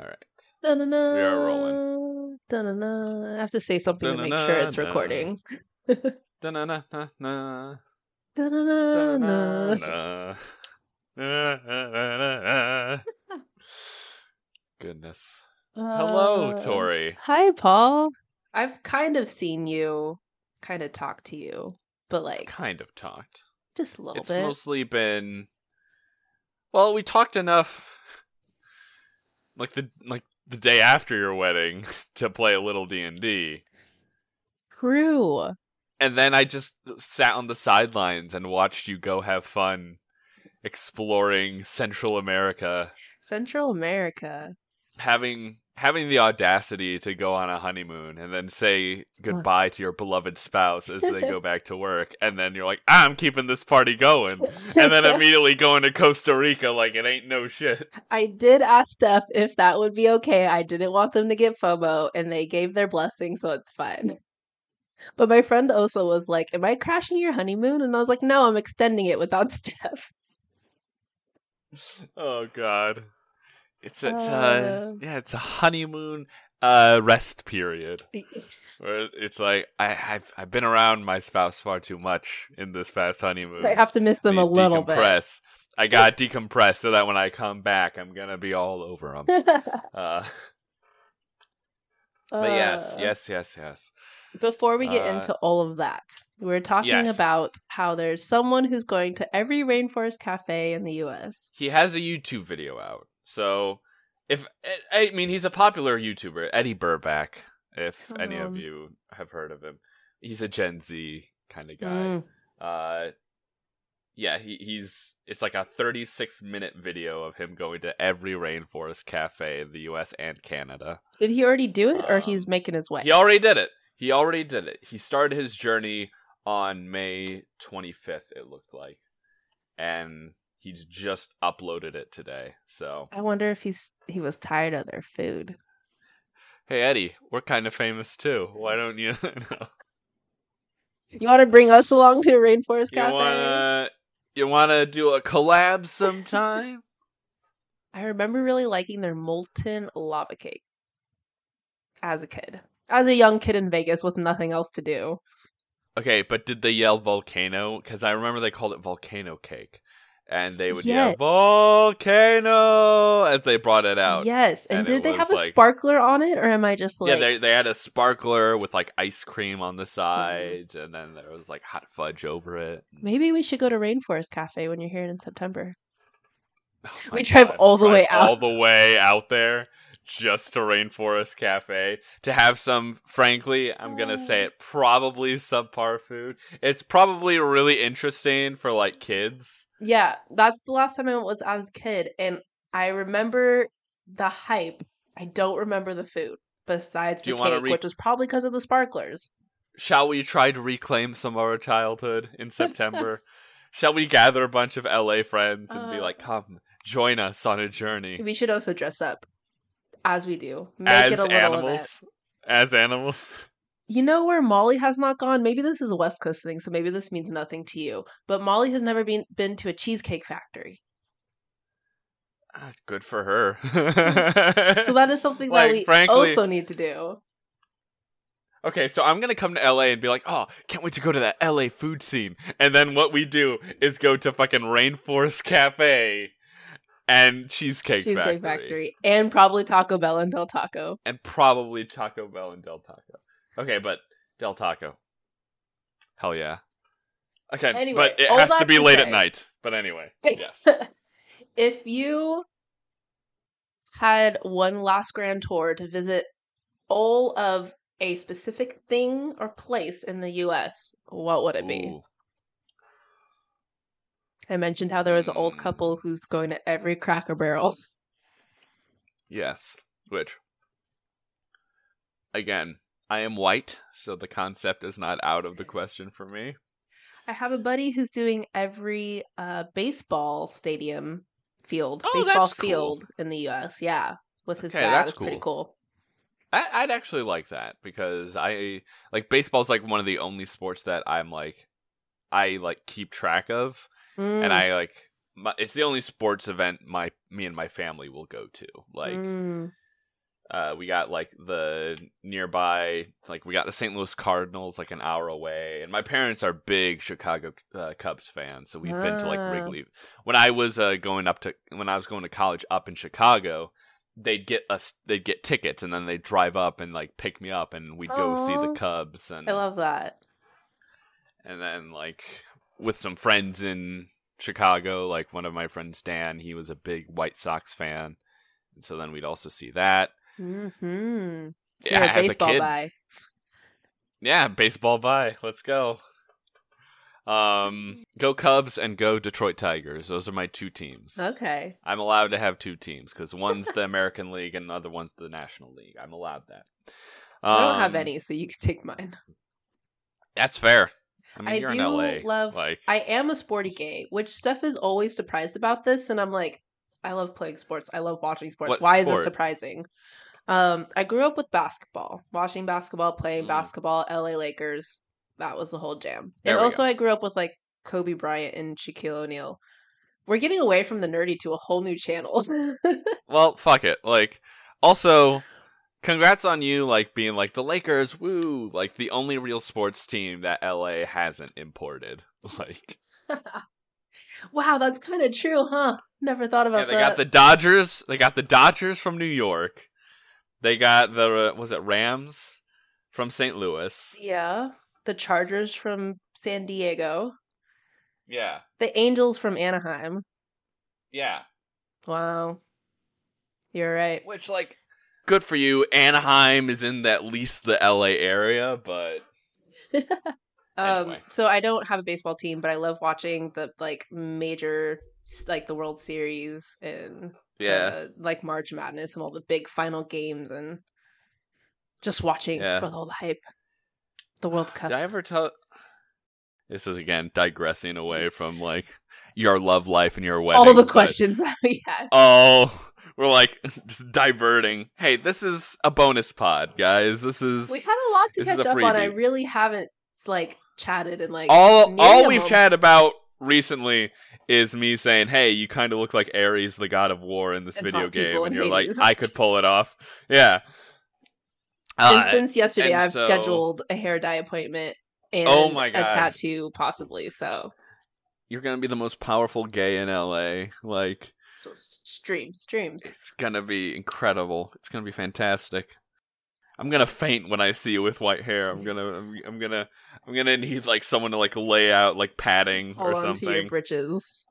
All right. Da-na-na, we are rolling. Da-na-na. I have to say something to make sure it's recording. Da-na-na-na-na. Da-na-na-na-na. Da-na-na-na-na. Goodness. Hello, Tori. Hi, Paul. I've kind of seen you, kind of talked to you, but like... Kind of talked. Just a little bit. It's mostly been... Well, we talked enough... Like the day after your wedding to play a little D&D. True. And then I just sat on the sidelines and watched you go have fun exploring Central America. Central America. Having the audacity to go on a honeymoon and then say goodbye to your beloved spouse as they go back to work. And then you're like, I'm keeping this party going. And then immediately going to Costa Rica like it ain't no shit. I did ask Steph if that would be okay. I didn't want them to get FOMO and they gave their blessing, so it's fine. But my friend also was like, am I crashing your honeymoon? And I was like, no, I'm extending it without Steph. Oh, God. It's a honeymoon rest period. Where it's like I've been around my spouse far too much in this past honeymoon. I have to miss them a little bit. I got decompressed so that when I come back, I'm gonna be all over them. But yes. Before we get into all of that, we're talking about how there's someone who's going to every Rainforest Cafe in the U.S. He has a YouTube video out. So, he's a popular YouTuber, Eddie Burback, if any of you have heard of him. He's a Gen Z kind of guy. It's like a 36-minute video of him going to every Rainforest Cafe in the U.S. and Canada. Did he already do it, or he's making his way? He already did it. He started his journey on May 25th, it looked like. And... he's just uploaded it today, so... I wonder if he was tired of their food. Hey, Eddie, we're kind of famous, too. Why don't you... no. You want to bring us along to a Rainforest Cafe? You want to do a collab sometime? I remember really liking their molten lava cake. As a kid. As a young kid in Vegas with nothing else to do. Okay, but did they yell volcano? Because I remember they called it volcano cake. And they would yell, volcano, as they brought it out. Yes. And did they have a sparkler on it? Or am I just like... Yeah, they had a sparkler with like ice cream on the sides. Mm-hmm. And then there was like hot fudge over it. Maybe we should go to Rainforest Cafe when you're here in September. Oh we drive God. All the drive way out. All the way out there just to Rainforest Cafe to have some, frankly, I'm going to say it, probably subpar food. It's probably really interesting for like kids. Yeah, that's the last time I was as a kid, and I remember the hype. I don't remember the food, besides the cake, which was probably because of the sparklers. Shall we try to reclaim some of our childhood in September? Shall we gather a bunch of LA friends and be like, come, join us on a journey? We should also dress up, as we do. Make it a little animals. You know where Molly has not gone? Maybe this is a West Coast thing, so maybe this means nothing to you. But Molly has never been to a Cheesecake Factory. Good for her. So that is something like, that we also need to do. Okay, so I'm going to come to LA and be like, oh, can't wait to go to that LA food scene. And then what we do is go to fucking Rainforest Cafe and Cheesecake Factory. And probably Taco Bell and Del Taco. Okay, but Del Taco. Hell yeah. Okay, anyway, but it has to be late at night. But anyway, yes. If you had one last grand tour to visit all of a specific thing or place in the U.S., what would it be? Ooh. I mentioned how there was an old couple who's going to every Cracker Barrel. Yes, which, again... I am white, so the concept is not out of the question for me. I have a buddy who's doing every baseball stadium field, in the U.S. Yeah, with his dad. That's pretty cool. I'd actually like that because I like baseball's like one of the only sports that I'm like I like keep track of, and I like it's the only sports event me and my family will go to. Like We got like the nearby, like we got the St. Louis Cardinals like an hour away, and my parents are big Chicago Cubs fans, so we've been to like Wrigley. When I was going to college up in Chicago, they'd get tickets, and then they'd drive up and like pick me up, and we'd go see the Cubs. And I love that. And then like with some friends in Chicago, like one of my friends Dan, he was a big White Sox fan, and so then we'd also see that. Mm-hmm. So yeah, as baseball a kid. Bye. Yeah, baseball bye. Let's go. Go Cubs and go Detroit Tigers. Those are my two teams. Okay. I'm allowed to have two teams because one's the American League and the other one's the National League. I'm allowed that. I don't have any, so you can take mine. That's fair. I mean, you're in LA. I am a sporty gay, which Steph is always surprised about this, and I'm like, I love playing sports. I love watching sports. Why is this surprising? I grew up with basketball, watching basketball, playing basketball, LA Lakers. That was the whole jam. There and also go. I grew up with like Kobe Bryant and Shaquille O'Neal. We're getting away from the nerdy to a whole new channel. Well, fuck it. Like, also, congrats on you, like, being like the Lakers, woo, like the only real sports team that LA hasn't imported. Like, wow, that's kind of true, huh? Never thought about that. Yeah, got the Dodgers. They got the Dodgers from New York. They got the, was it Rams from St. Louis? Yeah. The Chargers from San Diego. Yeah. The Angels from Anaheim. Yeah. Wow. You're right. Which, like, good for you. Anaheim is in at least the LA area, but... Anyway. So I don't have a baseball team, but I love watching the, like, major, like, the World Series and, like, March Madness and all the big final games and just watching for all the hype. The World Cup. Did I ever tell... This is, again, digressing away from, like, your love life and your wedding. All the questions that we had. Oh, we're, like, just diverting. Hey, this is a bonus pod, guys. This is... We had a lot to catch up on. I really haven't, like, chatted and, like... All we've chatted about recently is me saying, hey, you kind of look like Ares, the god of war, in this video game. And you're like, I could pull it off. Yeah. And since yesterday, I've scheduled a hair dye appointment and a tattoo, possibly. So you're gonna be the most powerful gay in LA. Like, streams. It's gonna be incredible. It's gonna be fantastic. I'm gonna faint when I see you with white hair. I'm gonna need like someone to like lay out like padding or something. Hold on to your britches.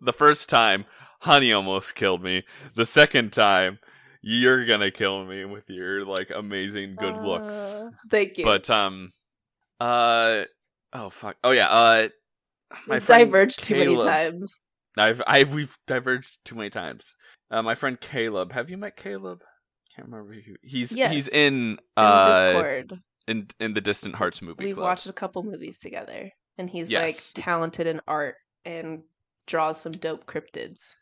The first time, honey almost killed me. The second time, you're gonna kill me with your like amazing good looks. Thank you. But we've diverged Caleb, too many times. We've diverged too many times. My friend Caleb, have you met Caleb? Can't remember who. He's in Discord in the Distant Hearts movie. We've watched a couple movies together, and he's like talented in art and draws some dope cryptids.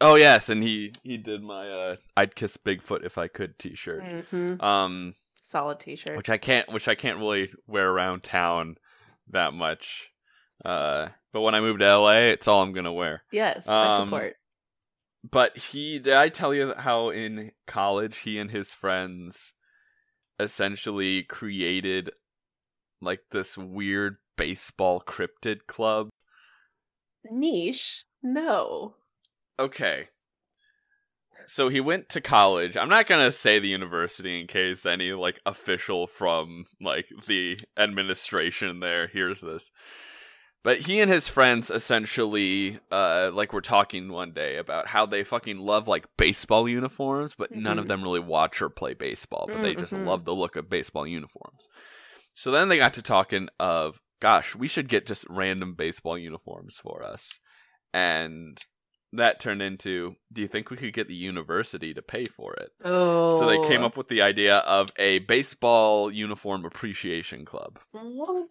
Oh, yes, and he did my I'd Kiss Bigfoot If I Could t-shirt. Mm-hmm. Solid t-shirt. Which I can't really wear around town that much. But when I move to LA, it's all I'm going to wear. Yes, I support. But did I tell you how in college he and his friends essentially created like this weird baseball cryptid club? Niche? No. Okay, so he went to college. I'm not going to say the university in case any, like, official from, like, the administration there hears this. But he and his friends essentially, were talking one day about how they fucking love, like, baseball uniforms, but none of them really watch or play baseball. But they just love the look of baseball uniforms. So then they got to talking of, gosh, we should get just random baseball uniforms for us. And... that turned into, do you think we could get the university to pay for it? Oh. So they came up with the idea of a baseball uniform appreciation club. What?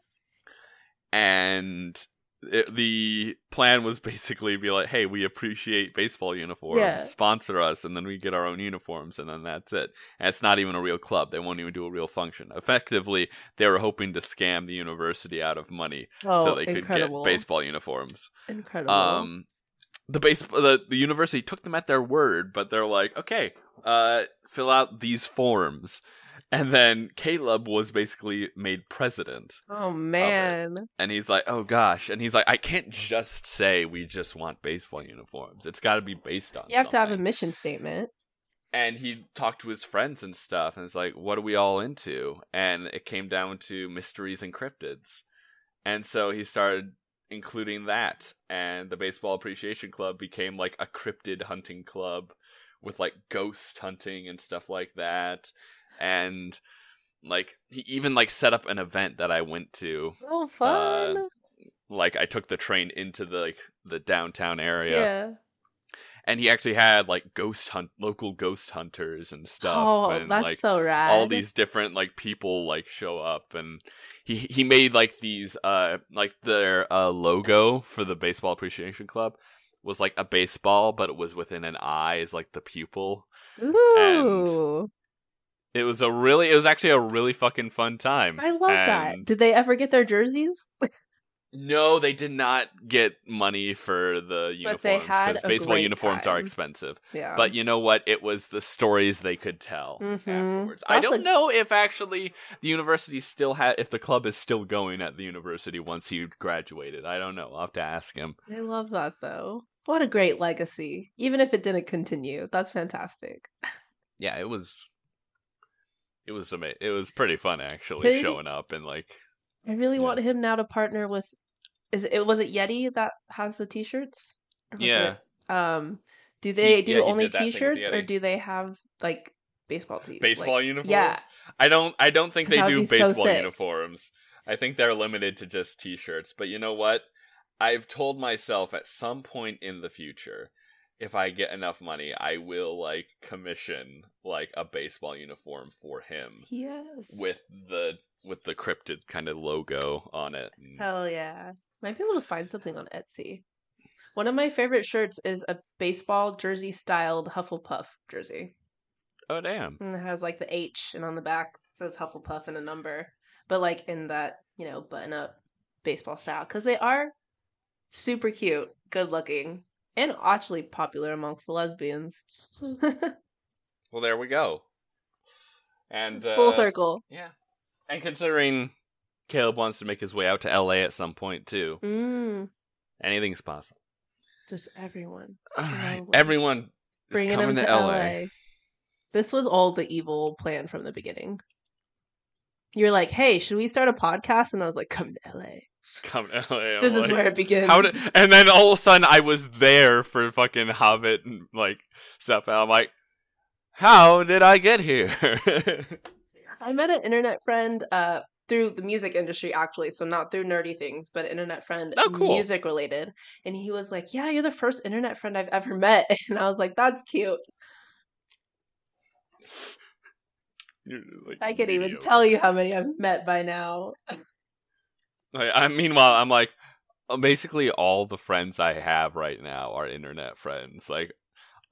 And the plan was basically be like, hey, we appreciate baseball uniforms, sponsor us, and then we get our own uniforms, and then that's it. And it's not even a real club. They won't even do a real function. Effectively, they were hoping to scam the university out of money so they could get baseball uniforms. Incredible. the university took them at their word, but they're like, okay, fill out these forms. And then Caleb was basically made president. Oh, man. And he's like, oh, gosh. And he's like, I can't just say we just want baseball uniforms. It's got to be based on You have something. To have a mission statement. And he talked to his friends and stuff, and it's like, what are we all into? And it came down to mysteries and cryptids. And so he started including that, and the Baseball Appreciation Club became, like, a cryptid hunting club with, like, ghost hunting and stuff like that. And, like, he even, like, set up an event that I went to. Oh, fun! I took the train into, the downtown area. Yeah. And he actually had, like, local ghost hunters and stuff. Oh, and, that's so rad. All these different, like, people, like, show up. And he made, like, these, their logo for the Baseball Appreciation Club was, like, a baseball, but it was within an eye as, like, the pupil. Ooh. And it was actually a really fucking fun time. I love that. Did they ever get their jerseys? No, they did not get money for the uniforms. But they had because baseball uniforms are expensive. Yeah. But you know what? It was the stories they could tell afterwards. That's I don't know if actually the university still if the club is still going at the university once he graduated. I don't know. I'll have to ask him. I love that though. What a great legacy. Even if it didn't continue. That's fantastic. Yeah, it was amazing. It was pretty fun actually showing up and like I really want him now to partner with. Was it Yeti that has the T-shirts? Yeah. It, do they do only T-shirts or do they have like baseball tees? Baseball uniforms. Yeah. I don't think they do baseball uniforms. I think they're limited to just T-shirts. But you know what? I've told myself at some point in the future, if I get enough money, I will like commission like a baseball uniform for him. Yes. With the cryptid kind of logo on it. Hell yeah. Might be able to find something on Etsy. One of my favorite shirts is a baseball jersey styled Hufflepuff jersey. Oh, damn. And it has like the H and on the back it says Hufflepuff and a number. But like in that, you know, button up baseball style. Because they are super cute, good looking, and actually popular amongst the lesbians. Well, there we go. And full circle. Yeah. And considering Caleb wants to make his way out to LA at some point, too. Mm. Anything's possible. Just everyone. All right. Everyone is coming to LA. This was all the evil plan from the beginning. You were like, hey, should we start a podcast? And I was like, come to LA. Come to LA. This is where it begins. And then all of a sudden, I was there for fucking Hobbit and like stuff. And I'm like, how did I get here? I met an internet friend through the music industry, actually, so not through nerdy things, but an internet friend, music related. And he was like, yeah, you're the first internet friend I've ever met. And I was like, that's cute. Like I can't even tell you how many I've met by now. Meanwhile, I'm like, basically all the friends I have right now are internet friends. Like,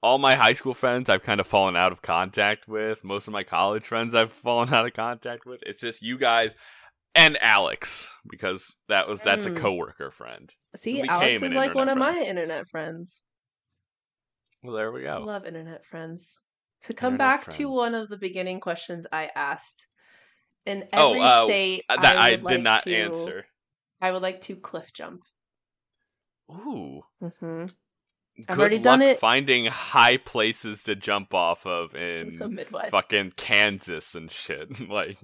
all my high school friends I've kind of fallen out of contact with. Most of my college friends I've fallen out of contact with. It's just you guys and Alex, because that's a coworker friend. See, Alex is like one of my internet friends. Well, there we go. I love internet friends. To come back to one of the beginning questions I asked, in every state that I did not answer, I would like to cliff jump. Ooh. Mm-hmm. I've already done it. Finding high places to jump off of in fucking Kansas and shit. Like,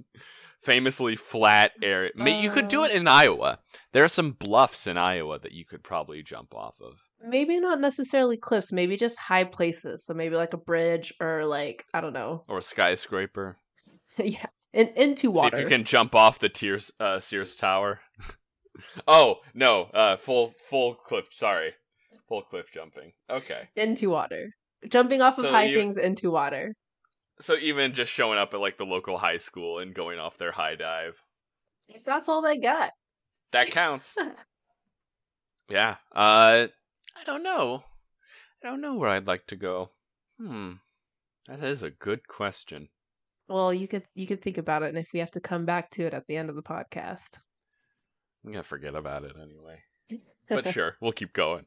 famously flat area. You could do it in Iowa. There are some bluffs in Iowa that you could probably jump off of. Maybe not necessarily cliffs. Maybe just high places. So maybe like a bridge or like, I don't know. Or a skyscraper. Yeah. Into water. See if you can jump off the Sears Tower. Oh, no. Full cliff. Sorry. Full cliff jumping. Okay. Into water. Jumping off of high things into water. So even just showing up at like the local high school and going off their high dive. If that's all they got. That counts. Yeah. I don't know where I'd like to go. That is a good question. Well, you could think about it, and if we have to come back to it at the end of the podcast. I'm gonna forget about it anyway. But sure, we'll keep going.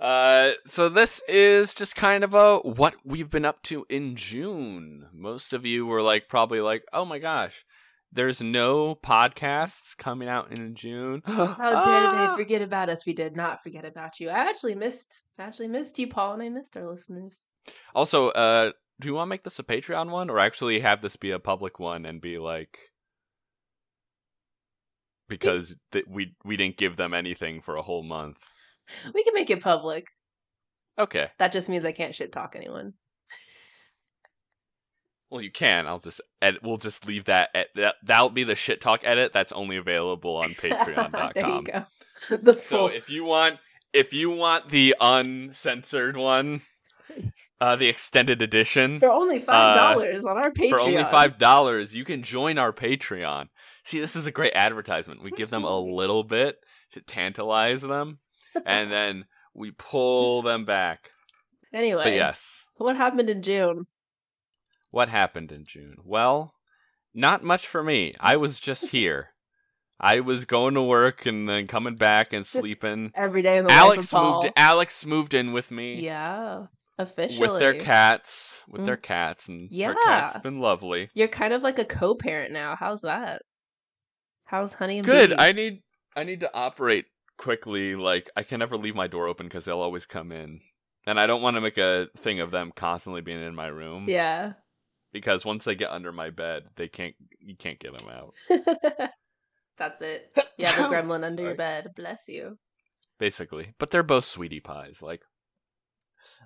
So this is just kind of a what we've been up to in June. Most of you were like, probably like, oh my gosh, there's no podcasts coming out in June. How dare they forget about us? We did not forget about you. I actually missed you, Paul, and I missed our listeners. Also, do you want to make this a Patreon one, or actually have this be a public one and be like, because we didn't give them anything for a whole month? We can make it public. Okay. That just means I can't shit talk anyone. Well, you can. I'll just edit. We'll just leave that. That'll be the shit talk edit. That's only available on Patreon.com. There you go. So if you want the uncensored one, the extended edition for only $5 on our Patreon. For only $5, you can join our Patreon. See, this is a great advertisement. We give them a little bit to tantalize them, and then we pull them back. Anyway, but yes. What happened in June? What happened in June? Well, not much for me. I was just here. I was going to work and then coming back and just sleeping every day. Alex moved in with me. Yeah, officially with their cats, and yeah, their cats have been lovely. You're kind of like a co-parent now. How's that? How's honey and good? Baby? I need to operate quickly. Like, I can never leave my door open because they'll always come in, and I don't want to make a thing of them constantly being in my room. Yeah. Because once they get under my bed, you can't get them out. That's it. You have a gremlin under your bed. Bless you. Basically. But they're both sweetie pies. Like,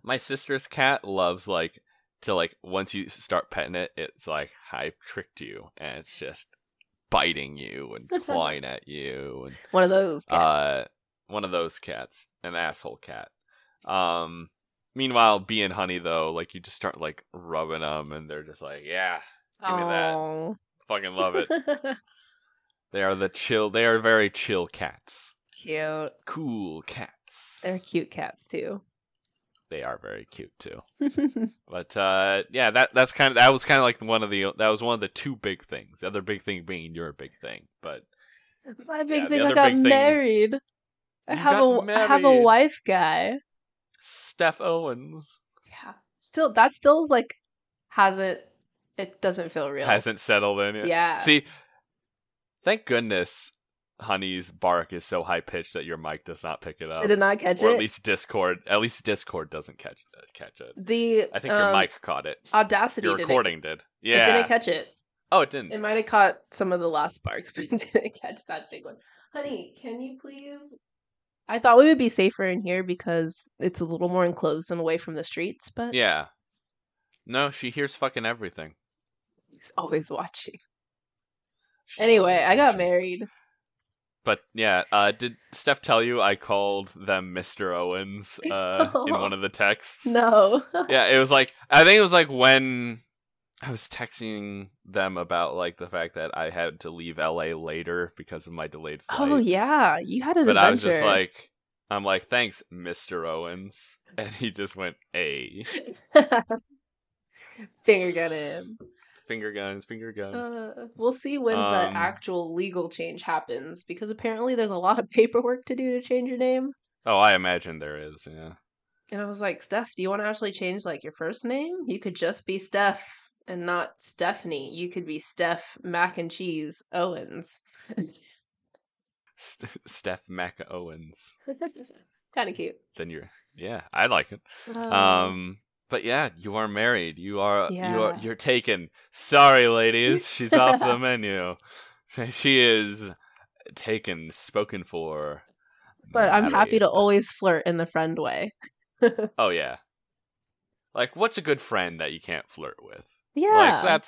my sister's cat loves, like, to, like, once you start petting it, it's like, I tricked you. And it's just biting you and clawing at you. And one of those cats. One of those cats. An asshole cat. Meanwhile, Bee and Honey, though, like, you just start, like, rubbing them, and they're just like, yeah, give me that. Fucking love it. They are very chill cats. Cute. Cool cats. They're cute cats, too. They are very cute, too. But, yeah, that was one of the two big things. The other big thing being your big thing, but... My big thing, I got married. I have a wife guy. Steph Owens. Yeah. That still is like, it doesn't feel real. Hasn't settled in yet. Yeah. See... Thank goodness Honey's bark is so high-pitched that your mic does not pick it up. It did not catch it? Or at least Discord doesn't catch it. I think your mic caught it. Audacity did. Your recording did. Yeah. It didn't catch it. Oh, it didn't. It might have caught some of the last barks, but it didn't catch that big one. Honey, can you please... I thought we would be safer in here because it's a little more enclosed and away from the streets, but... Yeah. No, she hears fucking everything. She's always watching. Anyway, I got married. But yeah, did Steph tell you I called them Mr. Owens in one of the texts? No. Yeah, it was like, I think it was like when I was texting them about like the fact that I had to leave LA later because of my delayed flight. Oh yeah, you had an adventure. But I was just like, thanks, Mr. Owens. And he just went, hey. Finger gun him. Finger guns. We'll see when the actual legal change happens, because apparently there's a lot of paperwork to do to change your name. Oh, I imagine there is, yeah. And I was like, Steph, do you want to actually change, like, your first name? You could just be Steph and not Stephanie. You could be Steph Mac and Cheese Owens. Steph Mac Owens. Kind of cute. Then yeah, I like it. But yeah, you are married. You're taken. Sorry, ladies. She's off the menu. She is taken, spoken for. But I'm happy to always flirt in the friend way. Oh, yeah. Like, what's a good friend that you can't flirt with? Yeah. Like,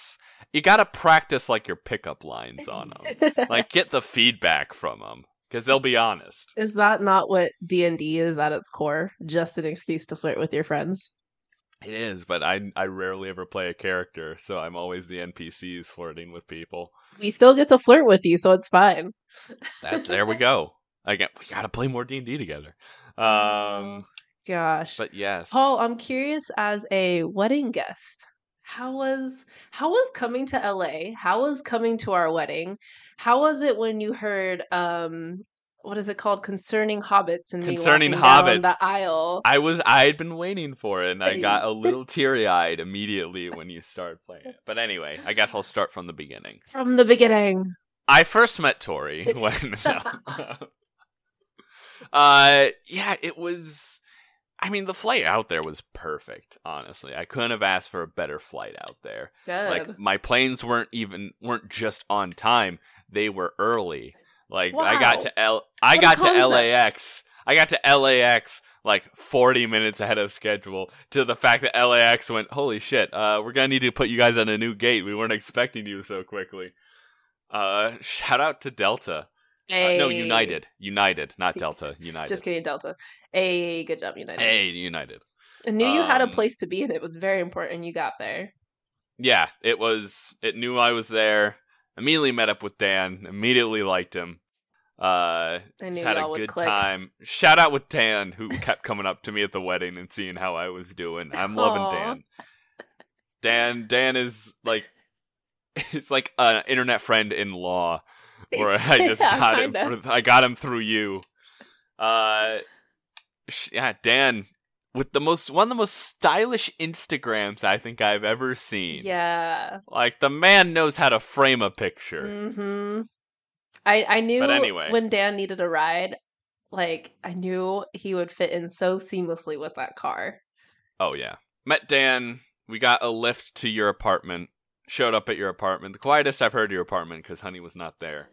you got to practice, like, your pickup lines on them. Like, get the feedback from them, because they'll be honest. Is that not what D&D is at its core? Just an excuse to flirt with your friends? It is, but I rarely ever play a character, so I'm always the NPCs flirting with people. We still get to flirt with you, so it's fine. There we go. We gotta play more D&D together. Gosh. But yes. Paul, I'm curious, as a wedding guest, how was coming to LA? How was coming to our wedding? How was it when you heard what is it called? Concerning Hobbits, and Concerning Hobbits down the aisle. I had been waiting for it, and I got a little teary-eyed immediately when you started playing it. But anyway, I guess I'll start from the beginning. From the beginning. I first met Tori when yeah, it was, I mean, the flight out there was perfect, honestly. I couldn't have asked for a better flight out there. Good. Like, my planes weren't just on time, they were early. Like, wow. I got to LAX like 40 minutes ahead of schedule, to the fact that LAX went, holy shit, we're going to need to put you guys on a new gate. We weren't expecting you so quickly. Shout out to Delta. Hey. No, United, not Delta. United. Just kidding, Delta. Hey, good job, United. Hey, United. I knew you had a place to be, and it was very important you got there. Yeah, it was. It knew I was there. Immediately met up with Dan. Immediately liked him. I knew had y'all a good click. Time. Shout out with Dan, who kept coming up to me at the wedding and seeing how I was doing. I'm loving Dan. Dan is like, it's like an internet friend in law. Where I just got him through you. Yeah, Dan with one of the most stylish Instagrams I think I've ever seen. Yeah, like the man knows how to frame a picture. Mm-hmm. I knew, but anyway, when Dan needed a ride, like I knew he would fit in so seamlessly with that car. Oh yeah, met Dan. We got a lift to your apartment. Showed up at your apartment. The quietest I've heard of your apartment because Honey was not there.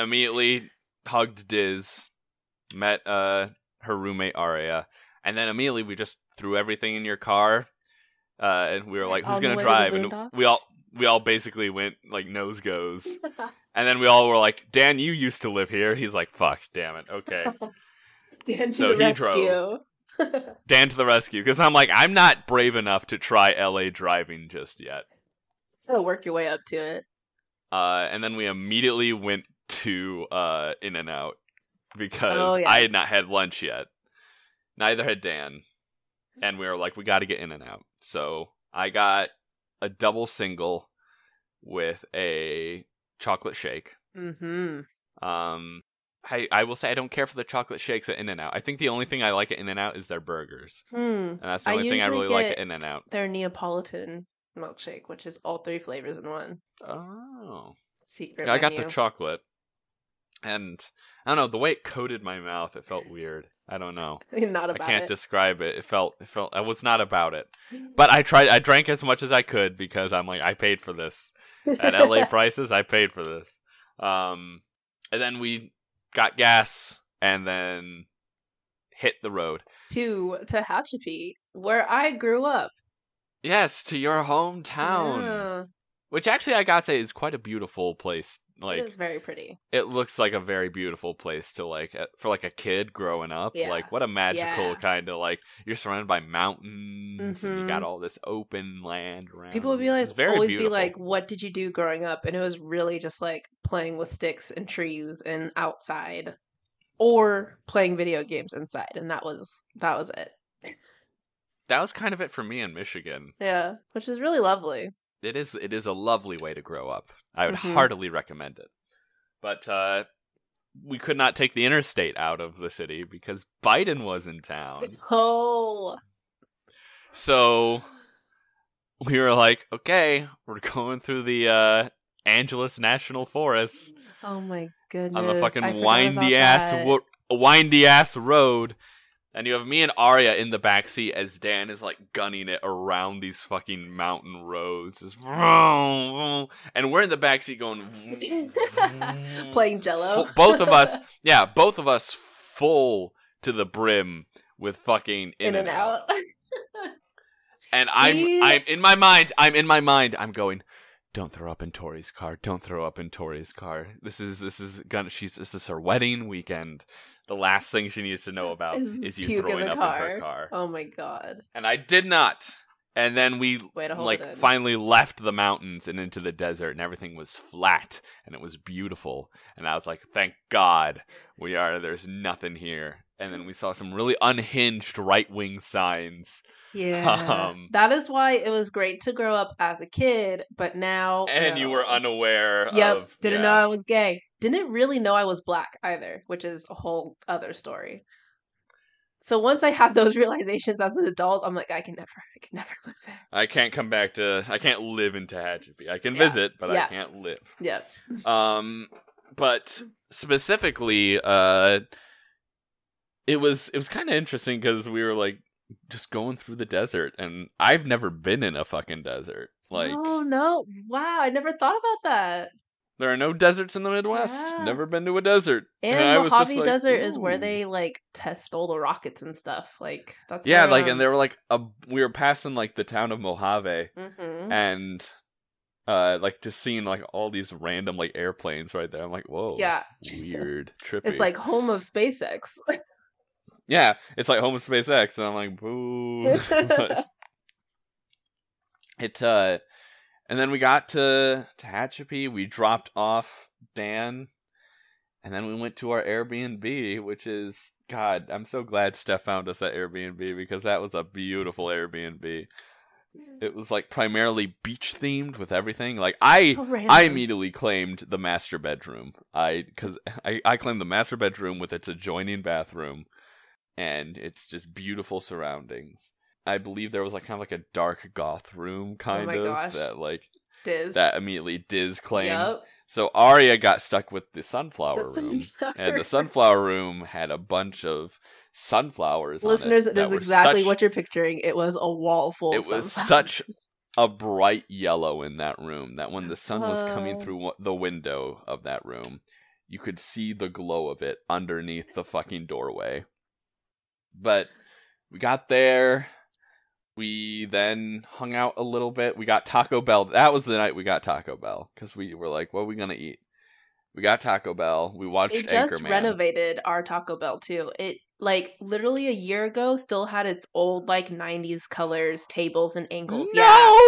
Immediately hugged Diz, met her roommate Aria, and then immediately we just threw everything in your car, and we were like, "Who's gonna drive?" And we all basically went like nose goes, and then we all were like, "Dan, you used to live here." He's like, "Fuck, damn it, okay." Dan to the rescue. Drove. Dan to the rescue, because I'm like, I'm not brave enough to try LA driving just yet. So work your way up to it. And then we immediately went to In-N-Out because I had not had lunch yet. Neither had Dan. And we were like, we got to get In-N-Out. So I got a double single with a chocolate shake. Mm-hmm. I will say I don't care for the chocolate shakes at In-N-Out. I think the only thing I like at In-N-Out is their burgers. And that's the only thing I really like at In-N-Out. Their Neapolitan milkshake, which is all three flavors in one. Oh. Secret menu. I got the chocolate. And I don't know, the way it coated my mouth, it felt weird. I don't know. Not about it. I can't describe it. It felt I was not about it. But I drank as much as I could because I'm like, I paid for this. At LA prices, I paid for this. And then we got gas, and then hit the road. To Tehachapi, where I grew up. Yes, to your hometown. Yeah. Which actually, I gotta say, is quite a beautiful place. Like, it is very pretty. It looks like a very beautiful place to, like, for, like, a kid growing up. Yeah. Like, what a magical kind of, like, you're surrounded by mountains, and you got all this open land around. People would be like, always be like, what did you do growing up? And it was really just, like, playing with sticks and trees and outside, or playing video games inside, and that was it. That was kind of it for me in Michigan. Yeah, which is really lovely. It is a lovely way to grow up. I would heartily recommend it. But we could not take the interstate out of the city because Biden was in town. Oh. So we were like, okay, we're going through the Angeles National Forest. Oh my goodness. On the fucking windy ass road. And you have me and Aria in the backseat as Dan is, like, gunning it around these fucking mountain roads. Just vroom, vroom. And we're in the backseat going... Vroom, vroom. Playing Jell-O. Both of us full to the brim with fucking In-N-Out. And I'm in my mind, I'm going... Don't throw up in Tori's car. Don't throw up in Tori's car. This is her wedding weekend. The last thing she needs to know about is you throwing up in her car. Oh my god! And I did not. And then we like finally left the mountains and into the desert, and everything was flat and it was beautiful. And I was like, "Thank God, we are. There's nothing here." And then we saw some really unhinged right-wing signs. Yeah, that is why it was great to grow up as a kid, but now you were unaware. Didn't know I was gay. Didn't really know I was black either, which is a whole other story. So once I have those realizations as an adult, I'm like, I can never live there. I can't live in Tehachapi. I can visit, but I can't live. Yeah. But specifically, it was kind of interesting because we were like just going through the desert, and I've never been in a fucking desert. Like, oh no! Wow, I never thought about that. There are no deserts in the Midwest. Yeah. Never been to a desert. And Mojave like, Desert is where they like test all the rockets and stuff. Like that's yeah. Like and they were like we were passing like the town of Mojave, mm-hmm. and like just seeing like all these random like airplanes right there. I'm like, whoa, yeah, weird, trippy. It's like home of SpaceX. Yeah, it's like home of SpaceX, and I'm like, boo. But it And then we got to Tehachapi, we dropped off Dan, and then we went to our Airbnb, which is, God, I'm so glad Steph found us at Airbnb, because that was a beautiful Airbnb. It was, like, primarily beach-themed with everything. Like, I immediately claimed the master bedroom. Because I claimed the master bedroom with its adjoining bathroom, and it's just beautiful surroundings. I believe there was like kind of like a dark goth room kind of that like Diz. That immediately Diz claimed. Yep. So Aria got stuck with the sunflower room. And the sunflower room had a bunch of sunflowers. Listeners, it is exactly what you're picturing. It was a wall full of sunflowers. It was such a bright yellow in that room that when the sun was coming through the window of that room, you could see the glow of it underneath the fucking doorway. But we got there. We then hung out a little bit. We got Taco Bell. That was the night we got Taco Bell because we were like, what are we going to eat? We got Taco Bell. We watched Anchorman. They just renovated our Taco Bell too. It like literally a year ago still had its old like 90s colors, tables, and angles. No!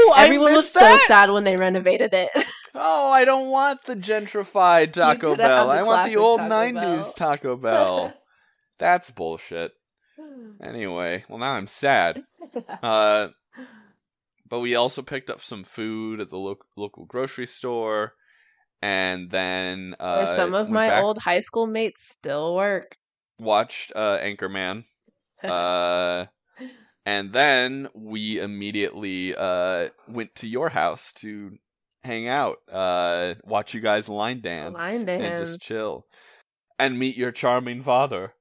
Yeah. Everyone was so sad when they renovated it. Oh, I don't want the gentrified Taco Bell. I want the old '90s Taco Bell. That's bullshit. Anyway, well now I'm sad. But we also picked up some food at the local grocery store, and then some of my old high school mates still work. Watched Anchorman, and then we immediately went to your house to hang out, watch you guys line dance, and just chill, and meet your charming father.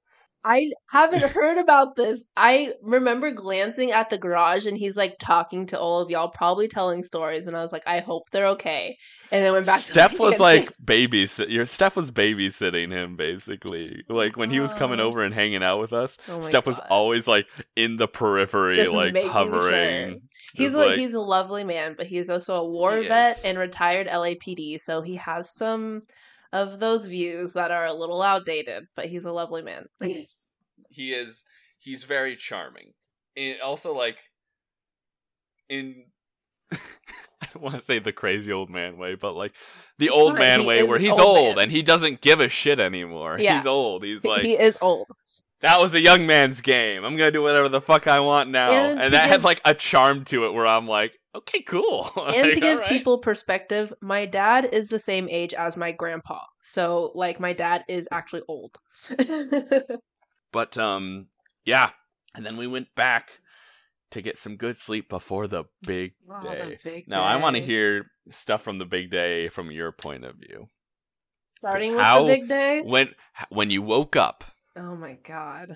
I haven't heard about this. I remember glancing at the garage and he's like talking to all of y'all, probably telling stories. And I was like, I hope they're okay. And then went back to Steph was like babysitting. Steph was babysitting him basically. Like when he was coming over and hanging out with us, Steph was always like in the periphery, just like hovering. Sure. He's a lovely man, but he's also a war vet and retired LAPD. So he has some of those views that are a little outdated, but he's a lovely man. He is. He's very charming. And also, like, I don't want to say the crazy old man way, but, like, the old man way where he's old and he doesn't give a shit anymore. Yeah. He's old. He's like... He is old. That was a young man's game. I'm going to do whatever the fuck I want now. And that had, like, a charm to it where I'm like, okay, cool. And like, to give people perspective, my dad is the same age as my grandpa. So, like, my dad is actually old. But, yeah. And then we went back to get some good sleep before the big day. The big now, day. I want to hear stuff from the big day from your point of view. Starting with the big day? When you woke up. Oh, my God.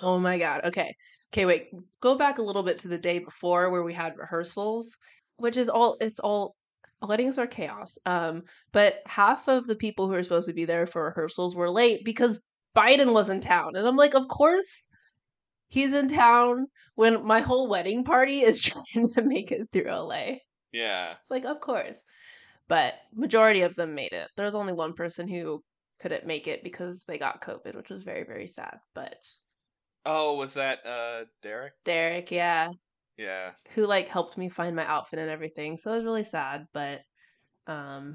Okay, wait. Go back a little bit to the day before where we had rehearsals, which is all weddings are chaos. But half of the people who are supposed to be there for rehearsals were late because Biden was in town. And I'm like, of course he's in town when my whole wedding party is trying to make it through LA. Yeah. It's like, of course. But majority of them made it. There's only one person who couldn't make it because they got COVID, which was very, very sad. But oh, was that Derek? Derek, yeah. Yeah. Who like helped me find my outfit and everything. So it was really sad, but in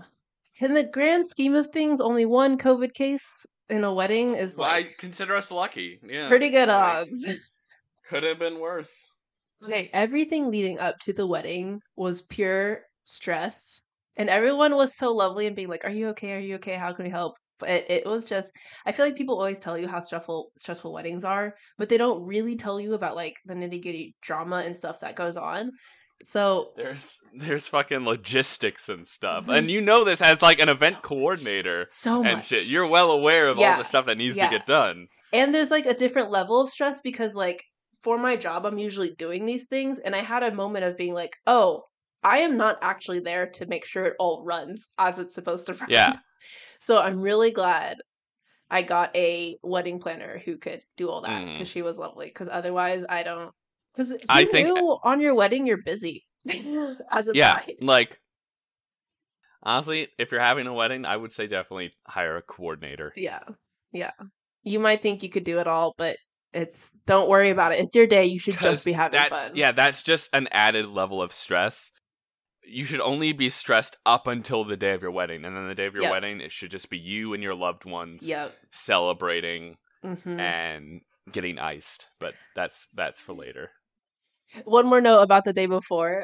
the grand scheme of things, only one COVID case in a wedding is I consider us lucky. Yeah. Pretty good odds. Could have been worse. Okay, everything leading up to the wedding was pure stress. And everyone was so lovely and being like, are you okay? How can we help? It was just, I feel like people always tell you how stressful weddings are, but they don't really tell you about like the nitty gritty drama and stuff that goes on. So there's fucking logistics and stuff, and you know this as like an event coordinator, so much. And shit. You're well aware of all the stuff that needs to get done. And there's like a different level of stress because like for my job, I'm usually doing these things, and I had a moment of being like, oh, I am not actually there to make sure it all runs as it's supposed to run. Yeah. So I'm really glad I got a wedding planner who could do all that because she was lovely. Because otherwise, I don't. Because I think on your wedding, you're busy as a bride. Like honestly, if you're having a wedding, I would say definitely hire a coordinator. Yeah, yeah. You might think you could do it all, but don't worry about it. It's your day. You should just be having fun. Yeah, that's just an added level of stress. You should only be stressed up until the day of your wedding. And then the day of your wedding, it should just be you and your loved ones celebrating and getting iced. But that's for later. One more note about the day before.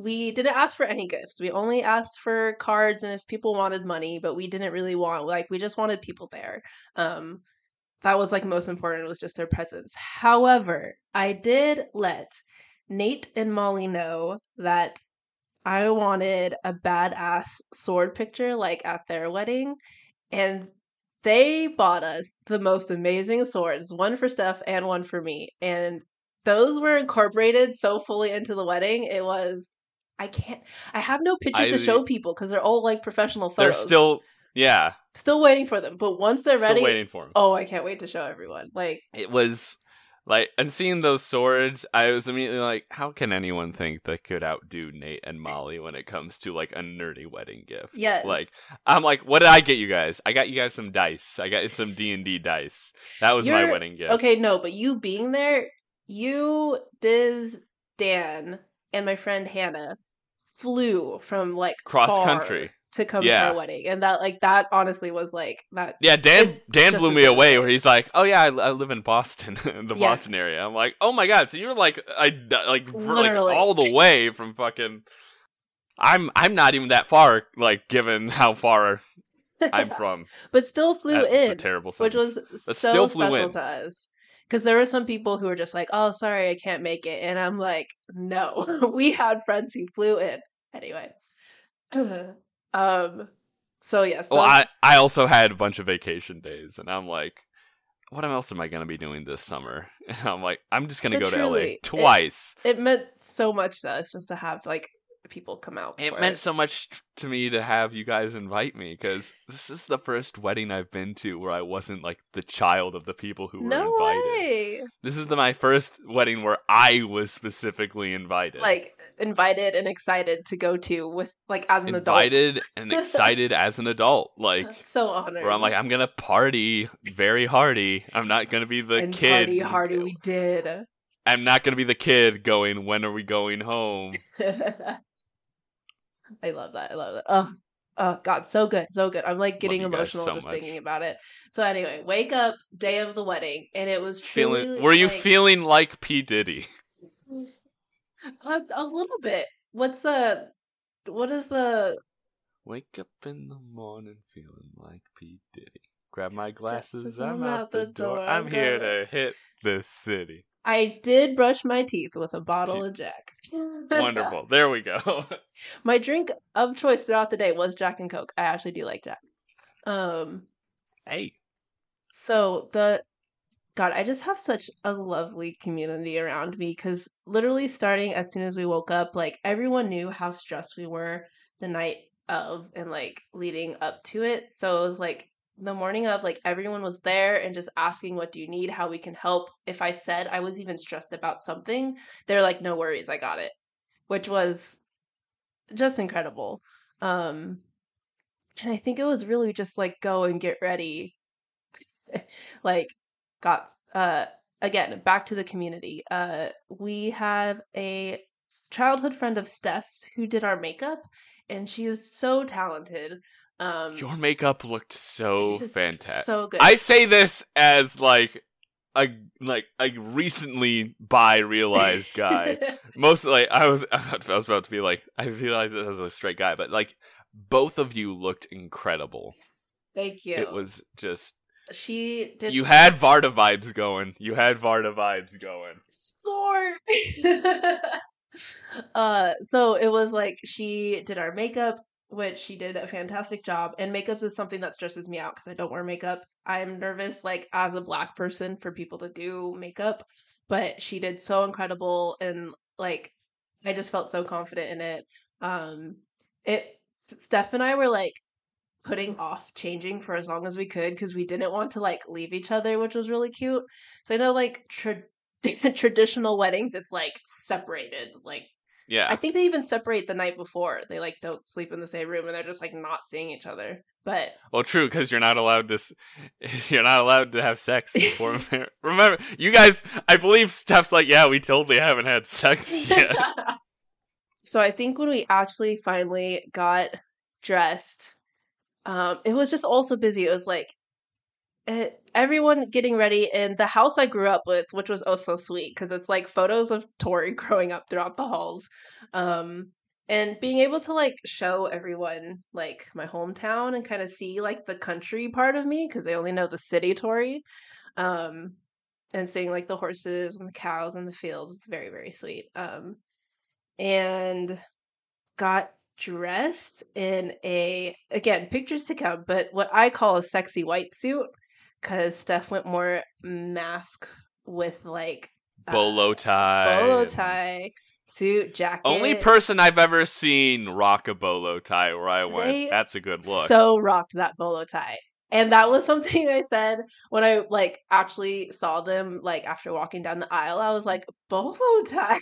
We didn't ask for any gifts. We only asked for cards and if people wanted money, but we didn't really we just wanted people there. That was like most important was just their presence. However, I did let Nate and Molly know that I wanted a badass sword picture like at their wedding, and they bought us the most amazing swords, one for Steph and one for me, and those were incorporated so fully into the wedding. It was I have no pictures to show people because they're all like professional photos. They're still waiting for them, but once they're ready, waiting for them. Oh, I can't wait to show everyone. Like it was like, and seeing those swords, I was immediately like, how can anyone think they could outdo Nate and Molly when it comes to, like, a nerdy wedding gift? Yes. Like, I'm like, what did I get you guys? I got you guys some dice. I got you some D&D dice. That was my wedding gift. Okay, no, but you being there, you, Diz, Dan, and my friend Hannah flew from, like, cross country to come to our wedding, and that like that honestly was like that. Yeah, Dan blew me away where he's like, "Oh yeah, I live in Boston, the Boston area." I'm like, "Oh my god!" So you're like, literally all the way from fucking. I'm not even that far, like given how far I'm from. But still flew in. A terrible sentence. Which was so special to us. Because there were some people who were just like, "Oh, sorry, I can't make it," and I'm like, "No, we had friends who flew in anyway." So yes. Well, I also had a bunch of vacation days, and I'm like, what else am I going to be doing this summer? And I'm like, I'm just going to go to LA twice. It meant so much to us just to have like people come out. It meant so much to me to have you guys invite me because this is the first wedding I've been to where I wasn't like the child of the people who were invited. No way. This is my first wedding where I was specifically invited. Like invited and excited to go to with like as an adult. Invited and excited as an adult. Like so honored. Where I'm like, I'm going to party very hardy. I'm not going to be the kid. Party hardy we did. I'm not going to be the kid going, when are we going home? I love that. Oh, God, so good. I'm, like, getting emotional thinking about it. So, anyway, wake up, day of the wedding, and it was truly... you feeling like P. Diddy? A little bit. What is the... Wake up in the morning feeling like P. Diddy. Grab my glasses, I'm out the door. I'm here to hit this city. I did brush my teeth with a bottle of Jack. Wonderful. There we go. My drink of choice throughout the day was Jack and Coke. I actually do like Jack. Hey. So God, I just have such a lovely community around me because literally starting as soon as we woke up, like everyone knew how stressed we were the night of and like leading up to it. So it was like the morning of, like, everyone was there and just asking, what do you need? How we can help? If I said I was even stressed about something, they're like, no worries, I got it, which was just incredible. And I think it was really just like, go and get ready. Like, got, again, back to the community. We have a childhood friend of Steph's who did our makeup, and she is so talented. Your makeup looked so fantastic. So good. I say this as like a recently realized guy. Mostly, like, I was about to be like, I realized it as a straight guy, but like both of you looked incredible. Thank you. It was just... She did. You had Varda vibes going. Score! So it was like, she did our makeup, which she did a fantastic job. And makeup is something that stresses me out because I don't wear makeup. I'm nervous, like, as a Black person for people to do makeup. But she did so incredible. And, like, I just felt so confident in it. Steph and I were, like, putting off changing for as long as we could because we didn't want to, like, leave each other, which was really cute. So I know, like, traditional weddings, it's, like, separated. Like, yeah, I think they even separate the night before. They, like, don't sleep in the same room and they're just, like, not seeing each other. But well, true, because you're not allowed to have sex before. Remember, you guys, I believe Steph's like, yeah, we totally haven't had sex yet. So I think when we actually finally got dressed, it was just all so busy. It was like everyone getting ready in the house I grew up with, which was oh so sweet because it's like photos of Tori growing up throughout the halls, and being able to like show everyone like my hometown and kind of see like the country part of me because they only know the city Tori, and seeing like the horses and the cows and the fields. It's very, very sweet. And got dressed in pictures to come, but what I call a sexy white suit, because Steph went more mask with like bolo tie suit jacket. Only person I've ever seen rock a bolo tie where I went, that's a good look. So rocked that bolo tie. And that was something I said when I like actually saw them like after walking down the aisle. I was like, bolo tie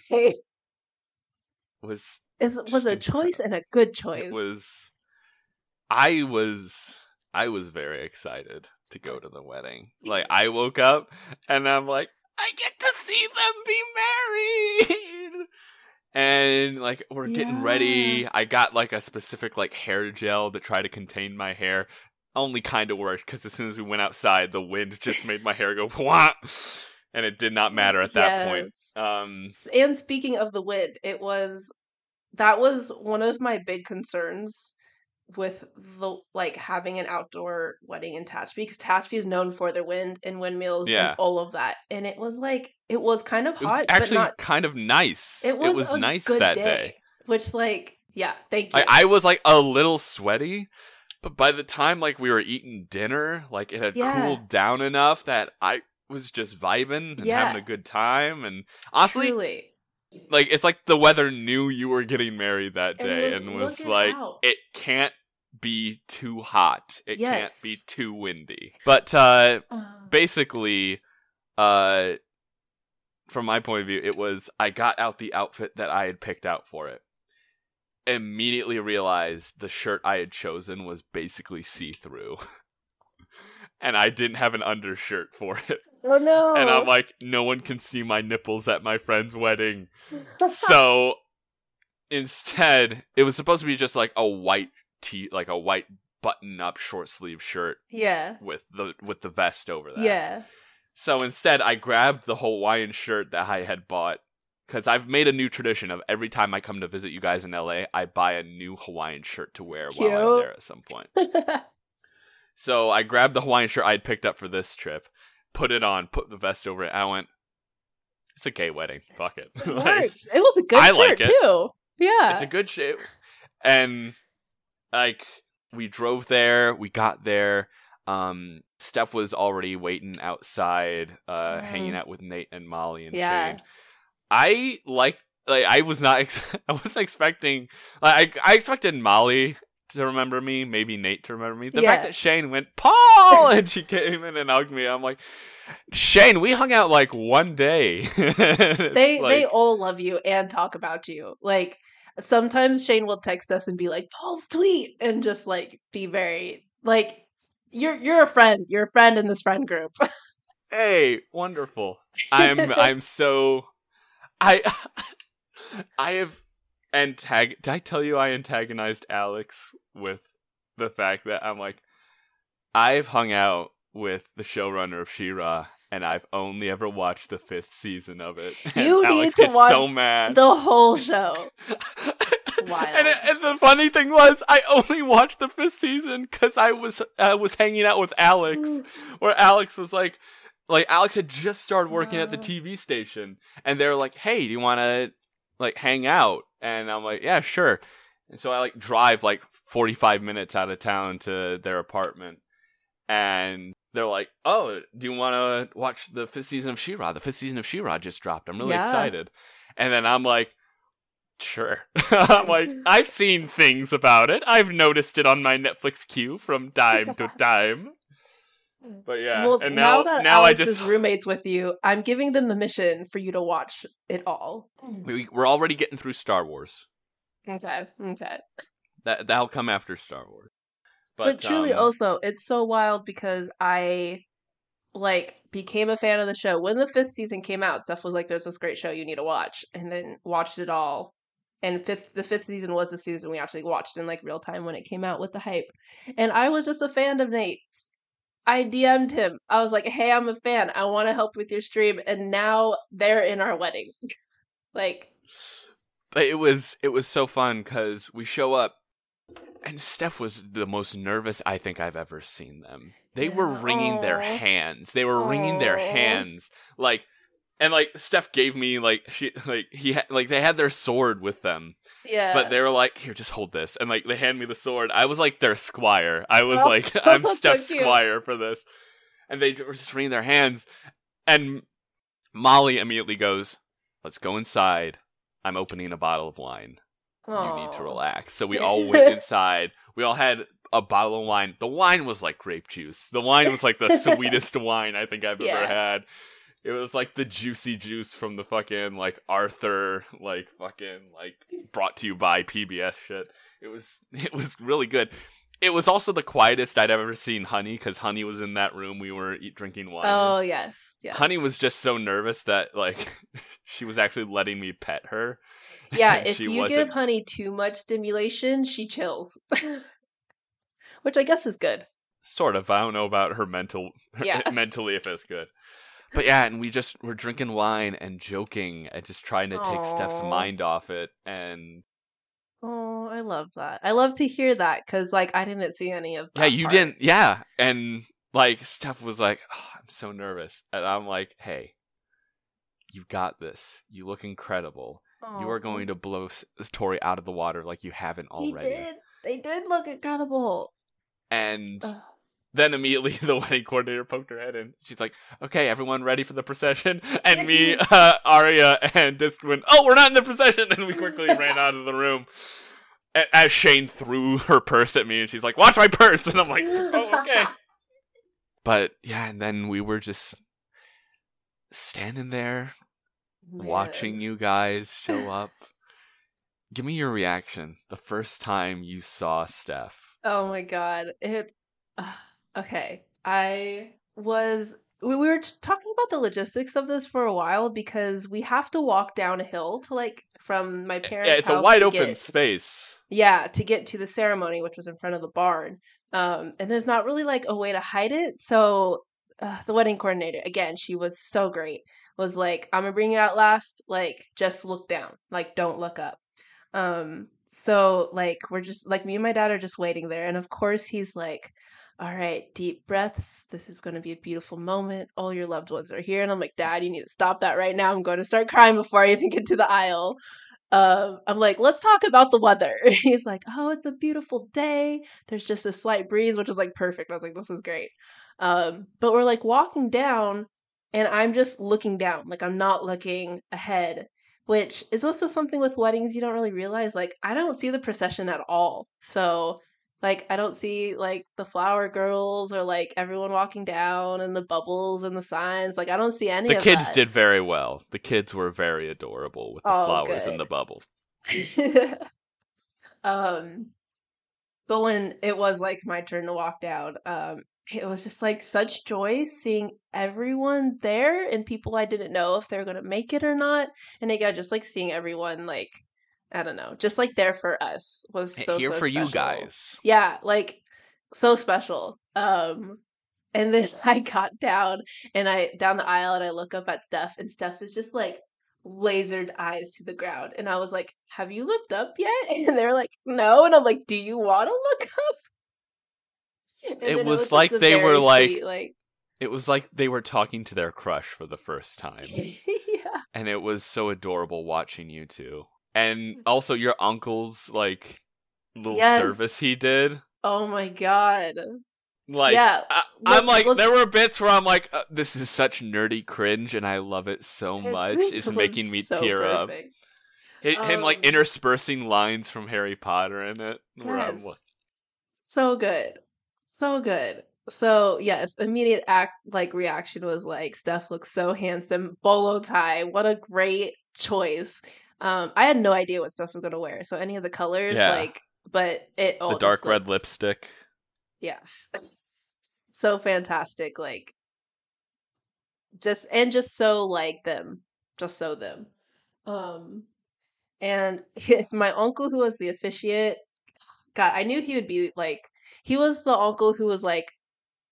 was a choice and a good choice. I was very excited to go to the wedding. Like, I woke up and I'm like, I get to see them be married. And like, we're getting ready. I got like a specific like hair gel to try to contain my hair. Only kind of worked because as soon as we went outside, the wind just made my hair go wah. And it did not matter at that point. And speaking of the wind, that was one of my big concerns with the like having an outdoor wedding in Tehachapi, because Tehachapi is known for their wind and windmills and all of that. And it was like kind of hot, but not kind of nice. It was a nice good that day, which like thank you. I was like a little sweaty. But by the time like we were eating dinner, like it had cooled down enough that I was just vibing and having a good time. And honestly, truly, like, it's like the weather knew you were getting married that day and was like, out. It can't be too hot. It can't be too windy. But basically, from my point of view, it was, I got out the outfit that I had picked out for it. Immediately realized the shirt I had chosen was basically see-through. And I didn't have an undershirt for it. Oh, no. And I'm like, no one can see my nipples at my friend's wedding. So instead, it was supposed to be just like a white white button-up short sleeve shirt. Yeah. With the vest over that. Yeah. So instead, I grabbed the Hawaiian shirt that I had bought. Because I've made a new tradition of every time I come to visit you guys in LA, I buy a new Hawaiian shirt to wear while I'm there at some point. So I grabbed the Hawaiian shirt I had picked up for this trip, put it on, put the vest over it. I went, it's a gay wedding. Fuck it. It works. It was a good shirt, like too. Yeah. It's a good shape. And, like, we drove there. We got there. Steph was already waiting outside, hanging out with Nate and Molly and Shane. I wasn't expecting... Like, I expected Molly to remember me, maybe Nate to remember me. The fact that Shane went, Paul! And she came in and hugged me. I'm like, Shane, we hung out like one day. They all love you and talk about you. Like, sometimes Shane will text us and be like, Paul's tweet! And just like, be very... Like, you're a friend. You're a friend in this friend group. Hey, wonderful. I'm so... Did I tell you I antagonized Alex with the fact that I'm like, I've hung out with the showrunner of She-Ra and I've only ever watched the 5th season of it. You and need Alex to watch so mad. The whole show. Wild. And the funny thing was, I only watched the 5th season because I was hanging out with Alex, where Alex was like Alex had just started working at the TV station, and they were like, "Hey, do you want to hang out?" And I'm like, "Yeah, sure." And so I drive 45 minutes out of town to their apartment, and they're like, "Oh, do you want to watch the 5th season of She-Ra? The 5th season of She-Ra just dropped. I'm really excited." And then I'm like, "Sure." I'm like, I've seen things about it. I've noticed it on my Netflix queue from time to time. But yeah, well, and now Alex is roommates with you. I'm giving them the mission for you to watch it all. We're already getting through Star Wars. Okay. That'll come after Star Wars. But truly, also, it's so wild because I became a fan of the show when the 5th season came out. Steph was like, "There's this great show you need to watch," and then watched it all. And the fifth season was the season we actually watched in real time when it came out with the hype. And I was just a fan of Nate's. I DM'd him. I was like, "Hey, I'm a fan. I want to help with your stream." And now they're in our wedding. But it was so fun because we show up and Steph was the most nervous I think I've ever seen them. They were wringing their hands. And Steph gave me they had their sword with them. Yeah. But they were like, "Here, just hold this." And they hand me the sword. I was their squire. I was "I'm Steph's squire for this." And they were just wringing their hands. And Molly immediately goes, "Let's go inside. I'm opening a bottle of wine. Aww. You need to relax." So we all went inside. We all had a bottle of wine. The wine was like grape juice. The wine was the sweetest wine I think I've ever had. It was the juicy juice from the fucking Arthur fucking brought to you by PBS shit. It was really good. It was also the quietest I'd ever seen Honey because Honey was in that room we were drinking wine. Oh yes. Honey was just so nervous that she was actually letting me pet her. Yeah, if you give Honey too much stimulation, she chills, which I guess is good. Sort of. I don't know about her mentally if it's good. But yeah, and we're drinking wine and joking and just trying to take Steph's mind off it. And oh, I love that. I love to hear that because I didn't see any of that. Yeah, you part. Didn't. Yeah, and Steph was like, "Oh, I'm so nervous," and I'm like, "Hey, you got this. You look incredible. Aww. You are going to blow Tori out of the water like you haven't already." They did look incredible. And. Then immediately the wedding coordinator poked her head in. She's like, "Okay, everyone ready for the procession?" And me, Aria, and Diz went, "Oh, we're not in the procession!" And we quickly ran out of the room. As Shane threw her purse at me, and she's like, "Watch my purse!" And I'm like, "Oh, okay." But yeah, and then we were just standing there, watching you guys show up. Give me your reaction the first time you saw Steph. Oh my god. Okay, we were talking about the logistics of this for a while because we have to walk down a hill to from my parents' house. Yeah, it's a wide open space. Yeah, to get to the ceremony, which was in front of the barn. And there's not really a way to hide it. So the wedding coordinator, again, she was so great, was like, "I'm going to bring you out last. Just look down. Don't look up." So we're just me and my dad are just waiting there. And of course he's like, "All right, deep breaths. This is going to be a beautiful moment. All your loved ones are here." And I'm like, "Dad, you need to stop that right now. I'm going to start crying before I even get to the aisle." I'm like, "Let's talk about the weather." He's like, "Oh, it's a beautiful day. There's just a slight breeze," which is perfect. I was like, "This is great." But we're walking down and I'm just looking down. I'm not looking ahead, which is also something with weddings you don't really realize. I don't see the procession at all. So I don't see, the flower girls or, everyone walking down and the bubbles and the signs. I don't see any of that. The kids did very well. The kids were very adorable with the flowers and the bubbles. But when it was, my turn to walk down, it was just, such joy seeing everyone there and people I didn't know if they were going to make it or not. And, again, just, seeing everyone, I don't know. Just there for us was so special. Here for you guys. Yeah, so special. And then I got down and down the aisle and I look up at Steph, and Steph is just like lasered eyes to the ground. And I was like, have you looked up yet? And they're like, no. And I'm like, do you want to look up? And it was like they were like, sweet, like, it was like they were talking to their crush for the first time. Yeah. And it was so adorable watching you two. And also your uncle's like little service he did. Oh my God. Like, yeah. I'm like, there were bits where I'm like, this is such nerdy cringe, and I love it so much. It's making me so tear perfect. Up. Him like interspersing lines from Harry Potter in it. Yes. Where I'm like, so good. So good. So yes, immediate reaction was like, Steph looks so handsome, bolo tie. What a great choice. I had no idea what Steph was gonna wear. So any of the colors, but it all the dark red lipstick. Yeah. So fantastic. Like just so them. And my uncle who was the officiant, God, I knew he would be like, he was the uncle who was like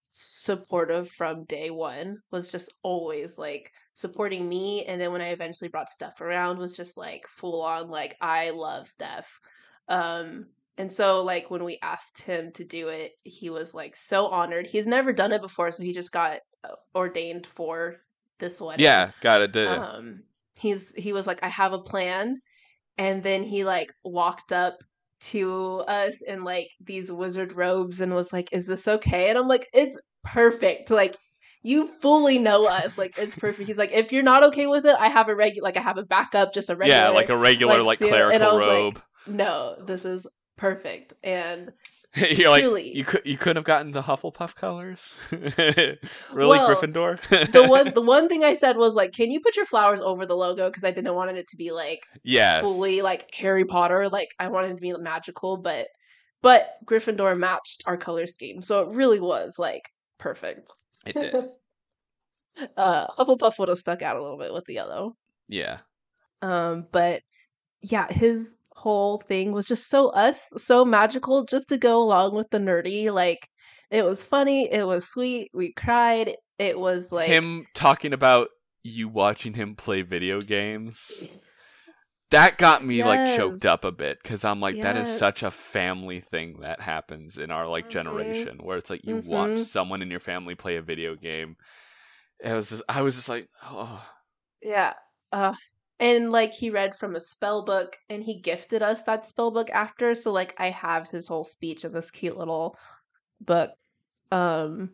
supportive from day one, was just always like supporting me. And then when I eventually brought Steph around, was just like full on, like, I love Steph. And so, like, when we asked him to do it, he was, like, so honored. He's never done it before, so he just got ordained for this wedding. Yeah, got it, did it. He was like, I have a plan. And then he, like, walked up to us in, like, these wizard robes and was like, is this okay? And I'm like, it's perfect. Like, you fully know us. Like, it's perfect. He's like, if you're not okay with it, I have a backup, just a regular. Yeah, like a regular, like clerical robe. Like, no, this is perfect. And you're truly, like, you couldn't have gotten the Hufflepuff colors. Really, well, Gryffindor. the one thing I said was like, can you put your flowers over the logo, because I didn't want it to be like fully like Harry Potter. Like, I wanted it to be magical, but Gryffindor matched our color scheme, so it really was like perfect. It did. Hufflepuff would have stuck out a little bit with the yellow. Yeah. But yeah, his whole thing was just so us, so magical, just to go along with the nerdy. Like, it was funny, it was sweet, we cried. It was like him talking about you watching him play video games. That got me like choked up a bit, because I'm like, that is such a family thing that happens in our like generation, where it's like you watch someone in your family play a video game. It was just, I was just like, oh yeah. And, like, he read from a spell book, and he gifted us that spell book after. So, like, I have his whole speech in this cute little book. And,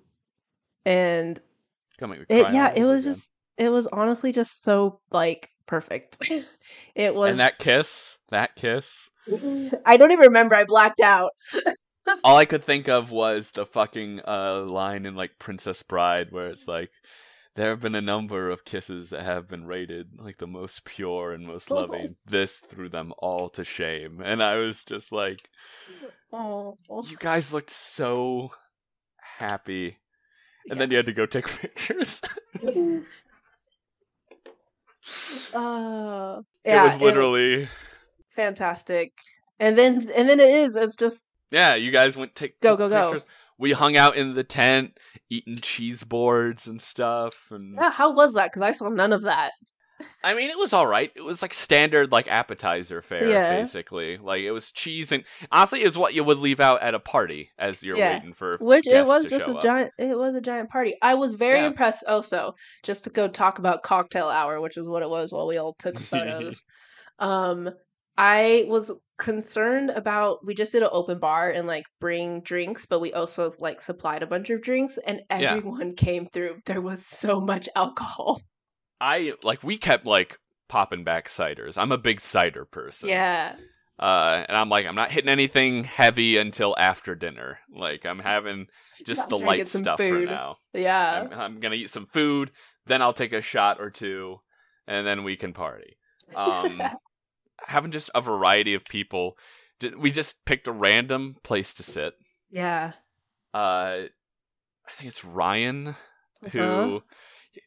it was honestly just so, like, perfect. It was. And that kiss. I don't even remember. I blacked out. All I could think of was the fucking line in, like, Princess Bride, where it's like, there have been a number of kisses that have been rated like the most pure and most loving. This threw them all to shame. And I was just like, oh. You guys looked so happy. And then you had to go take pictures. It was literally fantastic. And then it's just, yeah, you guys went take go pictures. We hung out in the tent, eating cheese boards and stuff. And yeah, how was that? Because I saw none of that. I mean, it was all right. It was like standard like appetizer fare, basically. Like, it was cheese, and honestly, it was what you would leave out at a party as you're waiting for. Which it was just it was a giant party. I was very impressed. Also, just to go talk about cocktail hour, which is what it was while we all took photos. I was concerned about, we just did an open bar and like bring drinks, but we also like supplied a bunch of drinks, and everyone came through. There was so much alcohol. We kept like popping back ciders. I'm a big cider person. Yeah. And I'm like, I'm not hitting anything heavy until after dinner. Like, I'm having just the light stuff for now. Yeah. I'm going to eat some food, then I'll take a shot or two, and then we can party. Having just a variety of people. We just picked a random place to sit. Yeah. I think it's Ryan who,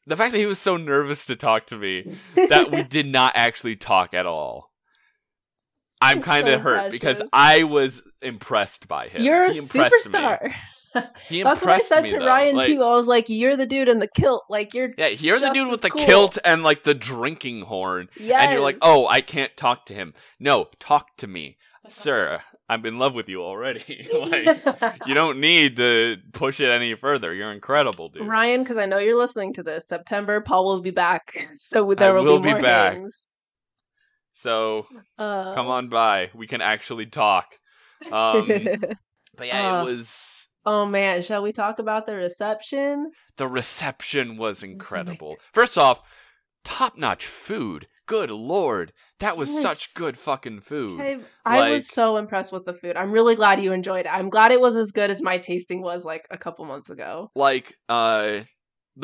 the fact that he was so nervous to talk to me that we did not actually talk at all. I'm kind of hurt because I was impressed by him. You're a superstar. That's what I said to Ryan, like, too. I was like, you're the dude in the kilt. Like, you're yeah, you're the dude with the kilt and, like, the drinking horn. Yes. And you're like, oh, I can't talk to him. No, talk to me. Sir, I'm in love with you already. Like, you don't need to push it any further. You're incredible, dude. Ryan, because I know you're listening to this, September, Paul will be back. So there will be more back. Things. So come on by. We can actually talk. But yeah, it was... Oh, man. Shall we talk about the reception? The reception was incredible. First off, top-notch food. Good Lord. That was such good fucking food. I was so impressed with the food. I'm really glad you enjoyed it. I'm glad it was as good as my tasting was like a couple months ago. Like, the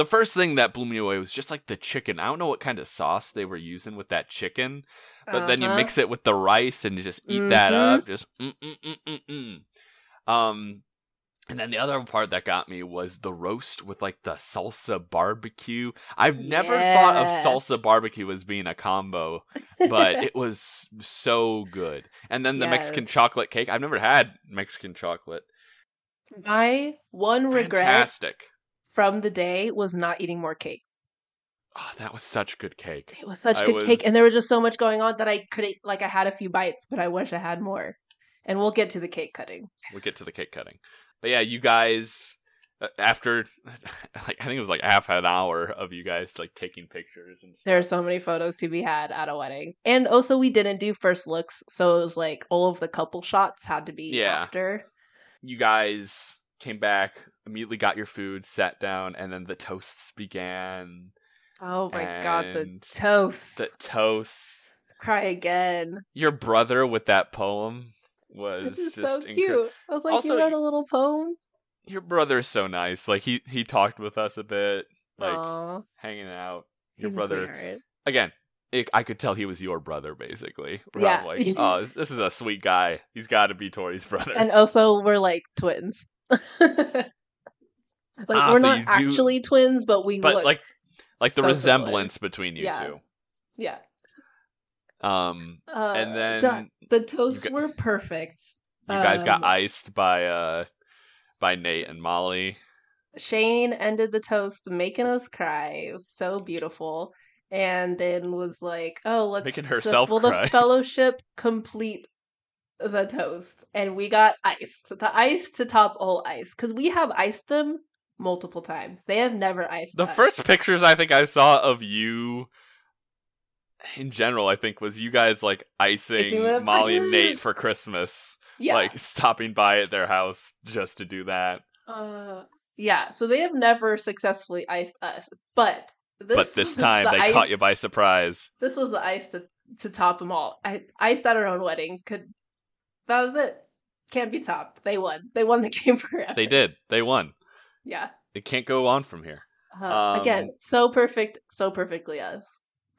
first thing that blew me away was just like the chicken. I don't know what kind of sauce they were using with that chicken, but then you mix it with the rice and you just eat that up. Just and then the other part that got me was the roast with, like, the salsa barbecue. I've never thought of salsa barbecue as being a combo, but it was so good. And then the Mexican chocolate cake. I've never had Mexican chocolate. My one regret from the day was not eating more cake. Oh, that was such good cake. It was such good cake, and there was just so much going on that I couldn't, like, I had a few bites, but I wish I had more. And we'll get to the cake cutting. But yeah, you guys, after, like, I think it was like half an hour of you guys, like, taking pictures and stuff. There are so many photos to be had at a wedding. And also, we didn't do first looks, so it was like all of the couple shots had to be after. You guys came back, immediately got your food, sat down, and then the toasts began. Oh my God, the toasts. Cry again. Your brother with that poem. This is just so cute. I was like, also, you wrote a little poem? Your brother's so nice. Like, he talked with us a bit, like, hanging out. Your brother, again, I could tell he was your brother, basically. Yeah. Like, oh, this is a sweet guy. He's got to be Tori's brother. And also, we're like twins. We're not actually twins, but look like so the resemblance between you two. Yeah. And then the toasts were perfect. You guys got iced by Nate and Molly. Shane ended the toast, making us cry. It was so beautiful. And then was like, "Oh, let's making herself cry. The fellowship complete the toast." And we got iced. The ice to top all ice, because we have iced them multiple times. They have never iced the us. First pictures I think I saw of you. In general, I think, was you guys, like, icing Molly and Nate for Christmas. Yeah. Like, stopping by at their house just to do that. Yeah, so they have never successfully iced us. But this time, they caught you by surprise. This was the ice to top them all. I iced at our own wedding. That was it. Can't be topped. They won. They won the game forever. They did. They won. Yeah. It can't go on from here. Again, so perfect. So perfectly us.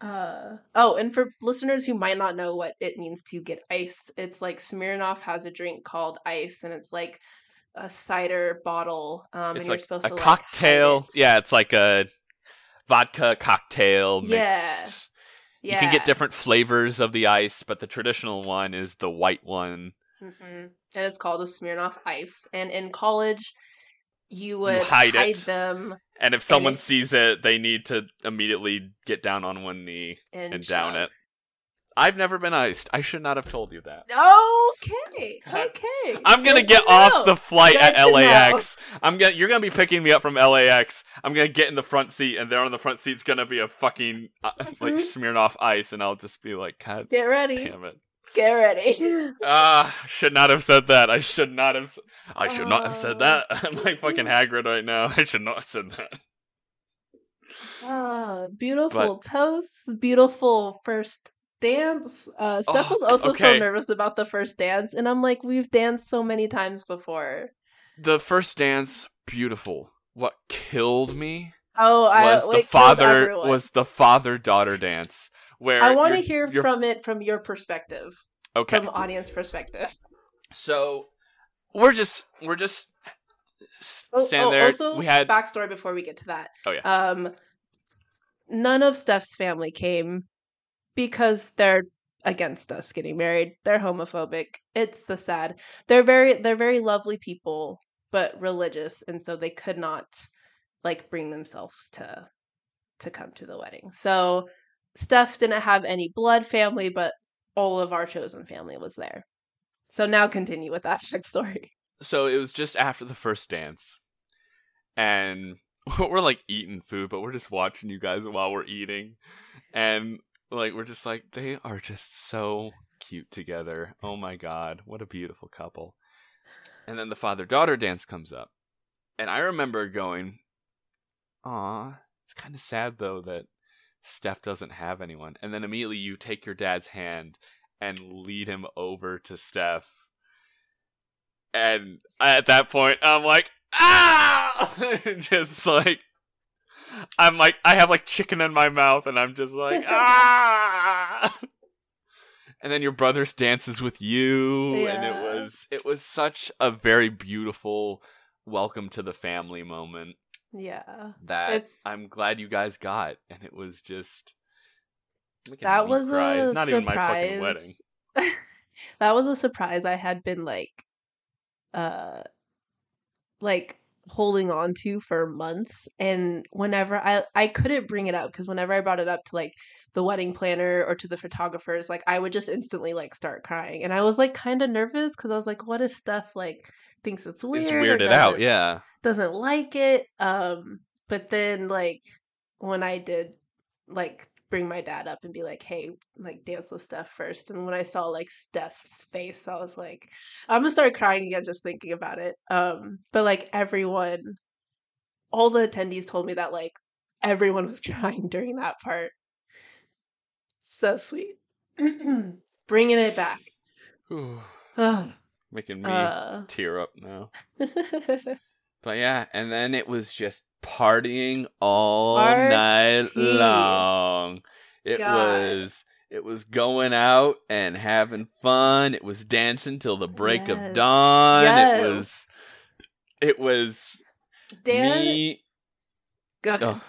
And for listeners who might not know what it means to get iced, it's like Smirnoff has a drink called ice, and it's like a cider bottle. It's and like you're supposed to cocktail. It. Yeah, it's like a vodka cocktail mixed. Yeah. You can get different flavors of the ice, but the traditional one is the white one. And it's called a Smirnoff Ice. And in college, you would hide them. And if someone sees it, they need to immediately get down on one knee and down it. I've never been iced. I should not have told you that. Okay. I'm going to get off the flight at LAX. You're going to be picking me up from LAX. I'm going to get in the front seat, and there on the front seat's going to be a fucking Smirnoff Ice, and I'll just be like, God damn it. Get ready. Should not have said that. I should not have said that. I'm like fucking Hagrid right now. I should not have said that. Beautiful toast. Beautiful first dance. Steph was also so nervous about the first dance, and I'm like, we've danced so many times before. The first dance, beautiful. What killed me was the father-daughter dance. Where I want to hear from your perspective, from audience perspective. So we're just standing there. Also, we had backstory before we get to that. Oh yeah. None of Steph's family came because they're against us getting married. They're homophobic. It's sad. They're very lovely people. but religious, and so they could not like bring themselves to come to the wedding. So Steph didn't have any blood family, but all of our chosen family was there. So now continue with that story. So it was just after the first dance, and we're like eating food, but we're just watching you guys while we're eating, and like we're just like, they are just so cute together. Oh my God, what a beautiful couple. And then the father-daughter dance comes up, and I remember going, aw, it's kind of sad though that Steph doesn't have anyone. And then immediately you take your dad's hand and lead him over to Steph. And at that point, I'm like, ah! Just like, I'm like, I have like chicken in my mouth, and I'm just like, ah! And then your brother's dances with you, yeah. And it was such a very beautiful welcome to the family moment. Yeah. I'm glad you guys got, and it was just... That was a surprise. Not even my fucking wedding. That was a surprise I had been like holding on to for months, and whenever I couldn't bring it up, because whenever I brought it up to like the wedding planner or to the photographers, like I would just instantly like start crying, and I was like kind of nervous because I was like, what if Steph like thinks it's weird? It's weirded out, yeah. Doesn't like it. But then like when I did like bring my dad up and be like, hey, like dance with Steph first, and when I saw like Steph's face, I was like, I'm gonna start crying again just thinking about it. But like everyone, all the attendees told me that like everyone was crying during that part. So sweet. Bringing it back. Making me tear up now. But yeah, and then it was just partying all night long. It was going out and having fun. It was dancing till the break of dawn. Yes. It was Dan. Go ahead.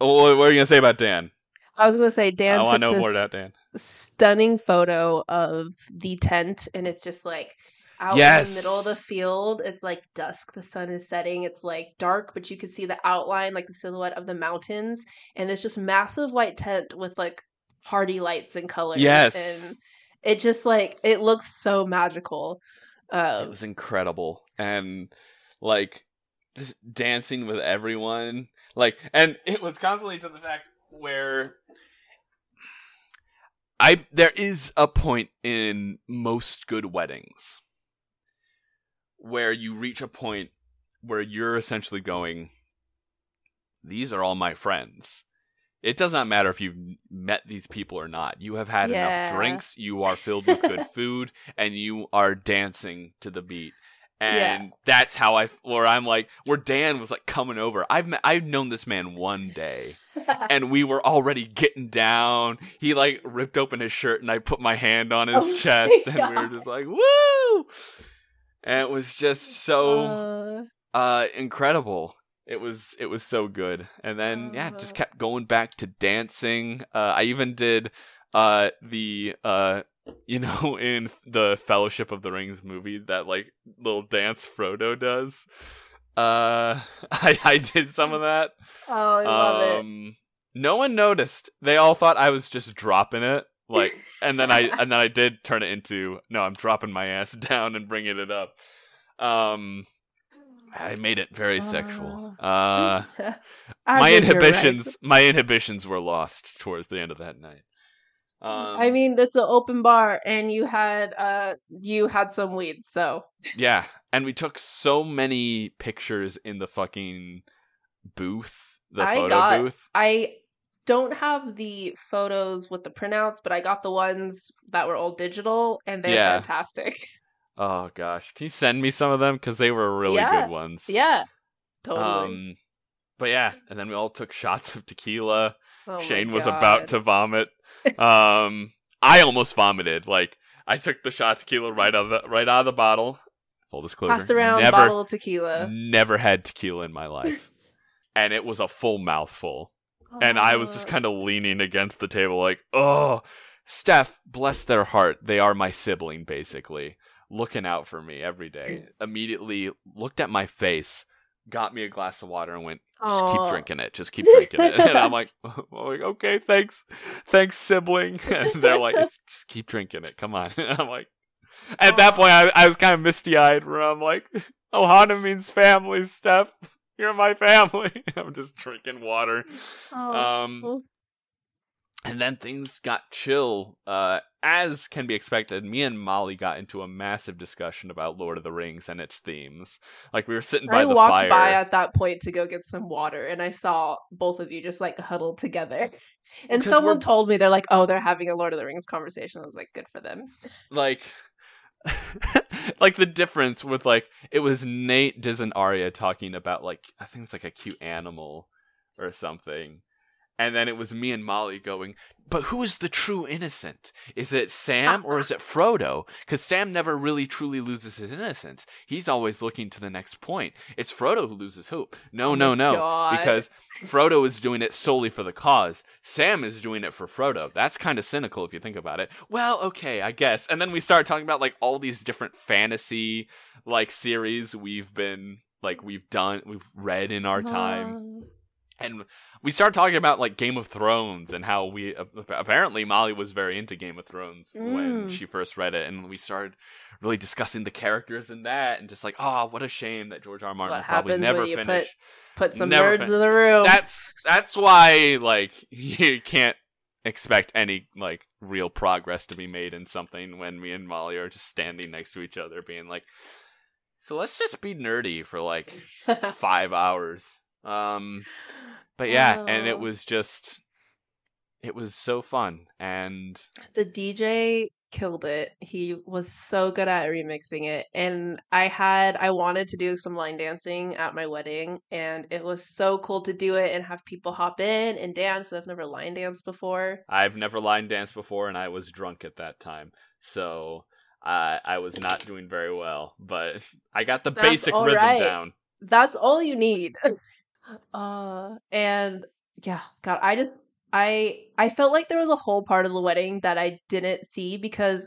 Oh, what are you gonna say about Dan? I was gonna say Dan. I know more about Dan. Stunning photo of the tent, and it's just like out in the middle of the field. It's like dusk, the sun is setting, it's like dark, but you can see the outline, like the silhouette of the mountains, and it's just massive white tent with like party lights and colors. Yes. And it just like, it looks so magical. It was incredible. And like just dancing with everyone, like, and it was constantly to the fact where there is a point in most good weddings where you reach a point where you're essentially going, these are all my friends. It does not matter if you've met these people or not. You have had enough drinks, you are filled with good food, and you are dancing to the beat. And that's how where Dan was like coming over. I've known this man one day, and we were already getting down. He like ripped open his shirt, and I put my hand on his chest, and we were just like, woo! And it was just so incredible. It was so good. And then just kept going back to dancing. I even did in the Fellowship of the Rings movie, that like little dance Frodo does. I did some of that. Oh, I love it. No one noticed. They all thought I was just dropping it. Like, and then I did turn it into, no, I'm dropping my ass down and bringing it up. I made it very sexual. My inhibitions were lost towards the end of that night. I mean, that's an open bar, and you had some weed, so yeah. And we took so many pictures in the fucking booth, the photo booth. I don't have the photos with the printouts, but I got the ones that were all digital, and they're fantastic. Oh gosh, can you send me some of them, because they were really good ones. Yeah, totally. But yeah, and then we all took shots of tequila. Oh, Shane was about to vomit. I almost vomited. Like, I took the shot of tequila right out of the bottle. Full disclosure, passed around bottle of tequila. Never had tequila in my life, and it was a full mouthful. And I was just kind of leaning against the table like, oh, Steph, bless their heart. They are my sibling, basically. looking out for me every day, immediately looked at my face, got me a glass of water, and went, just keep drinking it. Just keep drinking it. And I'm like, okay, thanks, sibling. And they're like, just keep drinking it. Come on. And I'm like, at that point, I was kind of misty-eyed where I'm like, Ohana means family, Steph. You're my family. I'm just drinking water. And then things got chill, as can be expected. Me and Molly got into a massive discussion about Lord of the Rings and its themes. Like, we were sitting by the fire. I walked by at that point to go get some water, and I saw both of you just, like, huddled together. And someone told me, they're like, oh, they're having a Lord of the Rings conversation. I was like, good for them. Like... like the difference with, like, it was Nate, Diz, and Aria talking about, like, I think it's like a cute animal or something, and then it was me and Molly going, but who is the true innocent? Is it Sam or is it Frodo? Because Sam never really truly loses his innocence. He's always looking to the next point. It's Frodo who loses hope. No, God. Because Frodo is doing it solely for the cause. Sam is doing it for Frodo. That's kind of cynical if you think about it. Well, okay, I guess. And then we started talking about, like, all these different fantasy, like, series we've read in our time. And we started talking about, like, Game of Thrones and how we... Apparently, Molly was very into Game of Thrones when she first read it. And we started really discussing the characters in that. And just like, what a shame that George R. Martin probably never finished. Put some nerds in the room. That's why, like, you can't expect any, like, real progress to be made in something when me and Molly are just standing next to each other being like, so let's just be nerdy for, like, 5 hours. But yeah, and it was so fun, and the DJ killed it. He was so good at remixing it, and I wanted to do some line dancing at my wedding, and it was so cool to do it and have people hop in and dance. I've never line danced before, and I was drunk at that time, so I was not doing very well, but I got the basic rhythm down. That's all you need. And yeah, God, I felt like there was a whole part of the wedding that I didn't see, because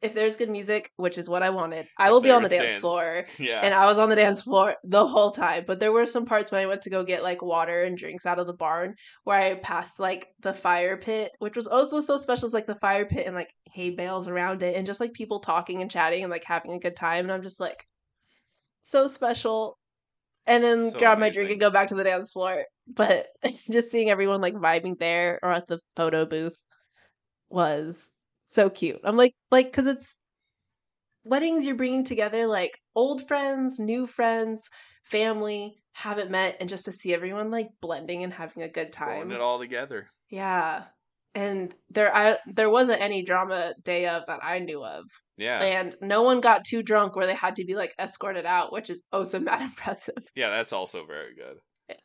if there's good music, which is what I wanted, I will be on the dance floor. Yeah. And I was on the dance floor the whole time. But there were some parts when I went to go get, like, water and drinks out of the barn where I passed, like, the fire pit, which was also so special. It's, like, the fire pit and, like, hay bales around it and just, like, people talking and chatting and, like, having a good time. And I'm just like, so special. And then grab my drink and go back to the dance floor. But just seeing everyone, like, vibing there or at the photo booth was so cute. I'm like, because it's weddings, you're bringing together, like, old friends, new friends, family, haven't met. And just to see everyone, like, blending and having a good time. Throwing it all together. Yeah. And there wasn't any drama day of that I knew of. Yeah. And no one got too drunk where they had to be, like, escorted out, which is also not impressive. Yeah, that's also very good. Yeah.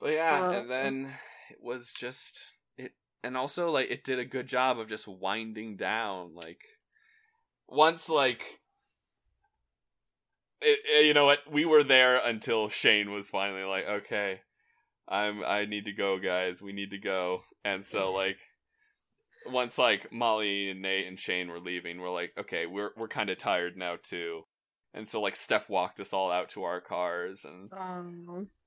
But yeah, and then it was just it, and also, like, it did a good job of just winding down, like, once, like, it, you know what, we were there until Shane was finally like, okay, I need to go, guys. We need to go. And so, like, once, like, Molly and Nate and Shane were leaving, we're like, okay, we're kind of tired now too. And so, like, Steph walked us all out to our cars, and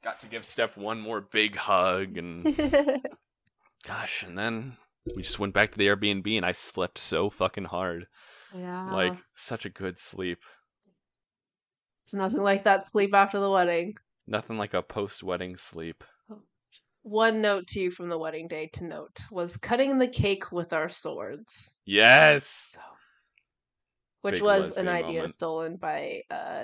got to give Steph one more big hug, and gosh, and then we just went back to the Airbnb, and I slept so fucking hard. Yeah. Like, such a good sleep. It's nothing like that sleep after the wedding. Nothing like a post-wedding sleep. One note to you from the wedding day to note was cutting the cake with our swords. Yes! Which big was an idea moment. Stolen by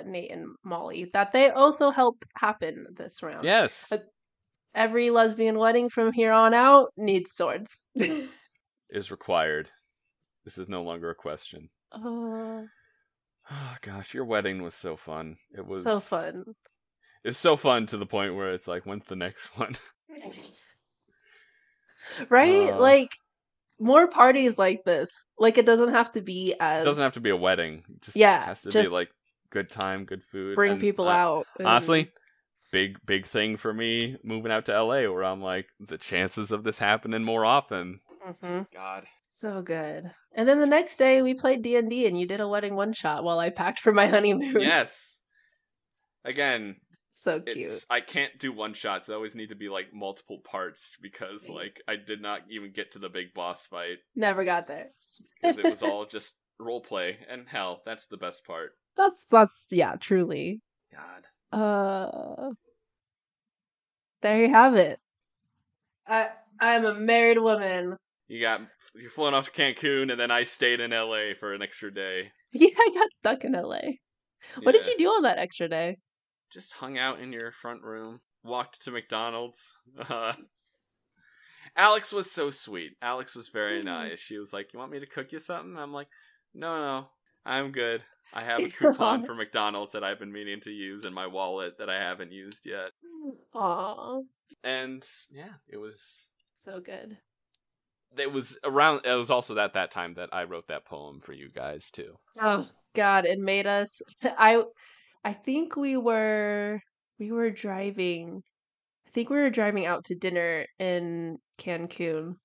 Nate and Molly that they also helped happen this round. Yes! Every lesbian wedding from here on out needs swords. Is required. This is no longer a question. Oh gosh, your wedding was so fun. It was so fun. It was so fun to the point where it's like, when's the next one? Right? Like, more parties like this. Like, it doesn't have to be as... It doesn't have to be a wedding. It just has to be, like, good time, good food. Bring people out. Honestly, big thing for me moving out to LA, where I'm like, the chances of this happening more often Mm-hmm. God. So good. And then the next day we played D&D and you did a wedding one shot while I packed for my honeymoon. Yes. Again. So cute. I can't do one shots. I always need to be like multiple parts because like I did not even get to the big boss fight. Never got there. Because it was all just role play, and hell, that's the best part. That's yeah, truly. God. There you have it. I'm a married woman. You're flown off to Cancun, and then I stayed in LA for an extra day. Yeah, I got stuck in LA. Yeah. What did you do all that extra day? Just hung out in your front room. Walked to McDonald's. Alex was so sweet. Alex was very nice. She was like, "You want me to cook you something?" I'm like, "No, I'm good. I have a coupon for McDonald's that I've been meaning to use in my wallet that I haven't used yet." Aww. And yeah, it was so good. It was also that time that I wrote that poem for you guys too. Oh God, it made us. I think we were driving. I think we were driving out to dinner in Cancun,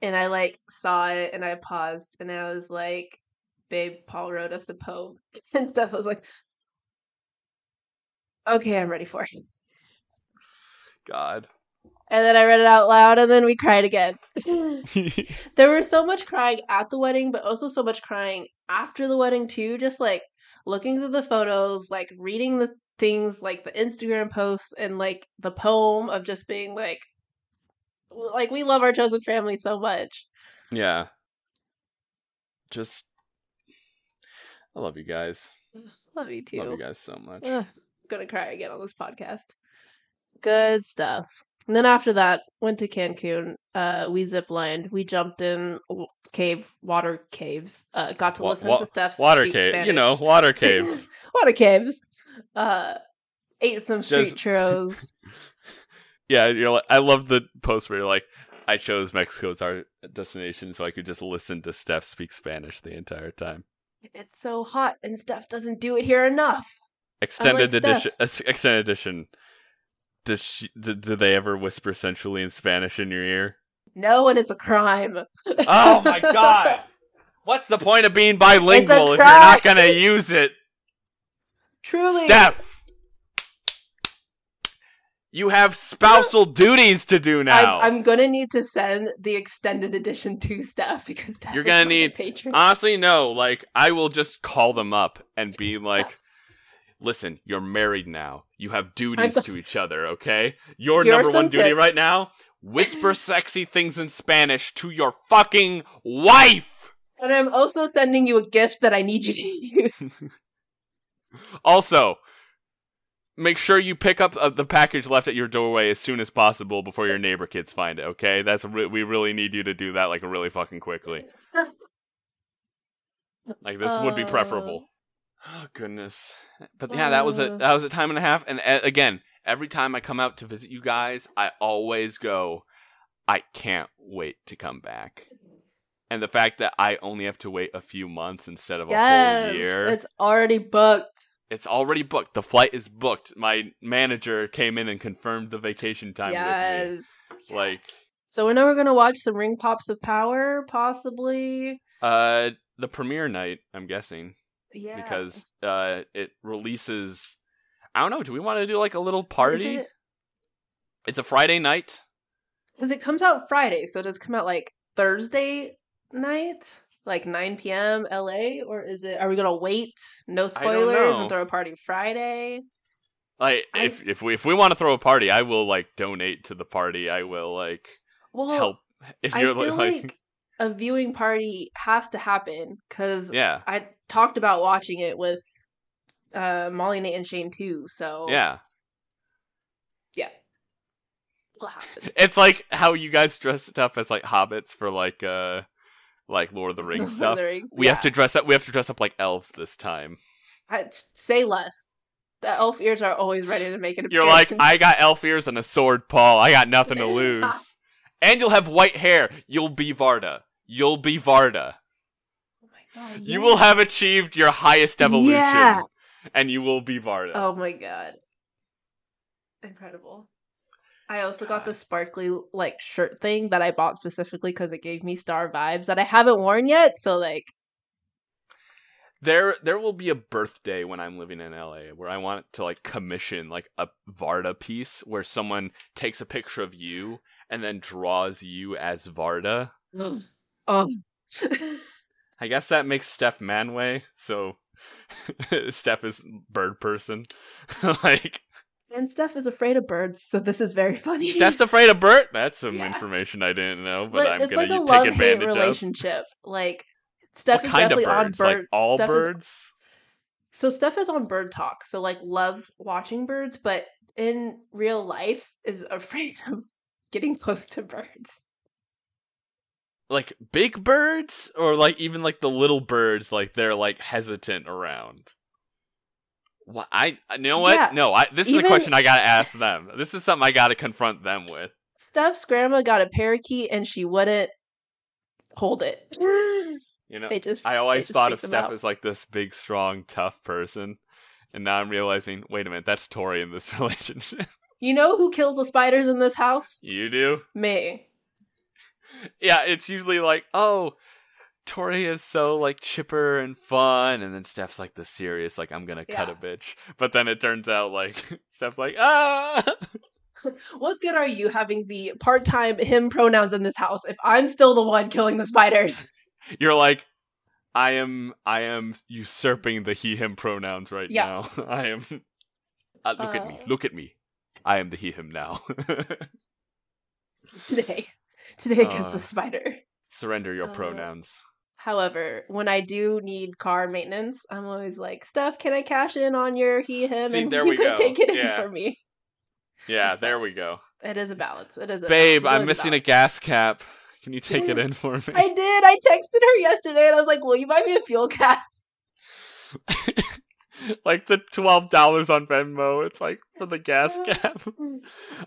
and I like saw it and I paused and I was like, "Babe, Paul wrote us a poem," and Steph was like, "Okay, I'm ready for it." God. And then I read it out loud, and then we cried again. There was so much crying at the wedding, but also so much crying after the wedding too. Just like looking through the photos, like reading the things, like the Instagram posts, and like the poem of just being like we love our chosen family so much. Yeah. Just, I love you guys. Love you too. Love you guys so much. I'm gonna cry again on this podcast. Good stuff. And then after that, went to Cancun. We ziplined. We jumped in water caves. Got to listen to Steph's water cave. You know, water caves. Water caves. Ate some street churros. Yeah, you're like, I love the post where you're like, "I chose Mexico as our destination so I could just listen to Steph speak Spanish the entire time. It's so hot, and Steph doesn't do it here enough." Extended edition. Do they ever whisper sensually in Spanish in your ear? No, and it's a crime. Oh my God! What's the point of being bilingual if you're not gonna use it? Truly, Steph, you have spousal duties to do now. I'm gonna need to send the extended edition to Steph because Steph you're gonna need. Honestly, no. Like, I will just call them up and be like, "Listen, you're married now. You have duties to each other, okay? Your number one duty right now, whisper sexy things in Spanish to your fucking wife! And I'm also sending you a gift that I need you to use." Also, make sure you pick up the package left at your doorway as soon as possible before your neighbor kids find it, okay? We really need you to do that, like, really fucking quickly. Like, this would be preferable. Oh, goodness. But yeah, that was a time and a half. And again, every time I come out to visit you guys, I always go, "I can't wait to come back." And the fact that I only have to wait a few months instead of a whole year. It's already booked. It's already booked. The flight is booked. My manager came in and confirmed the vacation time with me. Yes. Like, so we know we're going to watch some Ring Pops of Power, possibly. The premiere night, I'm guessing. Yeah. Because it releases, I don't know, do we want to do like a little party? It's a Friday night. Because it comes out Friday, so does it come out like Thursday night? Like 9 p.m. LA? Or are we going to wait? No spoilers and throw a party Friday? Like, if we want to throw a party, I will like donate to the party. I will like help. If you're like a viewing party has to happen because I talked about watching it with Molly, Nate, and Shane too. So yeah, it'll happen. It's like how you guys dressed up as like hobbits for like Lord of the Rings stuff. Have to dress up. We have to dress up like elves this time. Say less. The elf ears are always ready to make an appearance. You're like, "I got elf ears and a sword, Paul. I got nothing to lose." And you'll have white hair. You'll be Varda. Oh my God, yeah. You will have achieved your highest evolution. Yeah. And you will be Varda. Oh my God. Incredible. I also got the sparkly like shirt thing that I bought specifically because it gave me star vibes that I haven't worn yet. So like, there will be a birthday when I'm living in LA where I want to like commission like a Varda piece where someone takes a picture of you and then draws you as Varda. Oh. I guess that makes Steph Manway. So Steph is bird person. Like. And Steph is afraid of birds, so this is very funny. Steph's afraid of birds? That's some information I didn't know, but I'm going to take advantage of. It's like a love-hate relationship. Like, Steph is definitely on birds. Like, all birds? So Steph is on bird talk, so, like, loves watching birds, but in real life is afraid of getting close to birds. Like, big birds? Or, like, even, like, the little birds, like, they're, like, hesitant around? What? You know what? Yeah, no, this is a question I gotta ask them. This is something I gotta confront them with. Steph's grandma got a parakeet and she wouldn't hold it. You know, I always thought of Steph as like this big, strong, tough person. And now I'm realizing, wait a minute, that's Tori in this relationship. You know who kills the spiders in this house? You do? Me. Yeah, it's usually like, oh, Tori is so, like, chipper and fun, and then Steph's, like, the serious, like, I'm gonna cut a bitch. But then it turns out, like, Steph's like, ah! What good are you having the part-time him pronouns in this house if I'm still the one killing the spiders? You're like, I am usurping the he, him pronouns right now. I am, look at me. I am the he, him now. Today against the spider. Surrender your pronouns. However, when I do need car maintenance, I'm always like, Steph, can I cash in on your he, him? See, and there you could take it in for me. Yeah, so, there we go. It is a balance. Babe, I'm missing a gas cap. Can you take it in for me? I did. I texted her yesterday and I was like, will you buy me a fuel cap? Like the $12 on Venmo. It's like for the gas cap.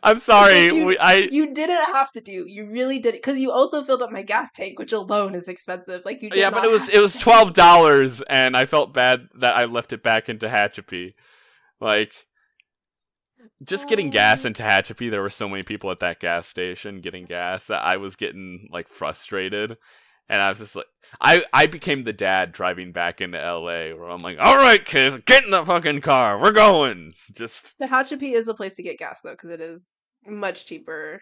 I'm sorry. You didn't have to do. You really did it because you also filled up my gas tank, which alone is expensive. Like you did. Yeah, but it was $12, and I felt bad that I left it back in Tehachapi. Like, just getting gas in Tehachapi, there were so many people at that gas station getting gas that I was getting like frustrated, and I was just like, I became the dad driving back into LA where I'm like, all right, kids, get in the fucking car, we're going. Just Tehachapi is a place to get gas though, because it is much cheaper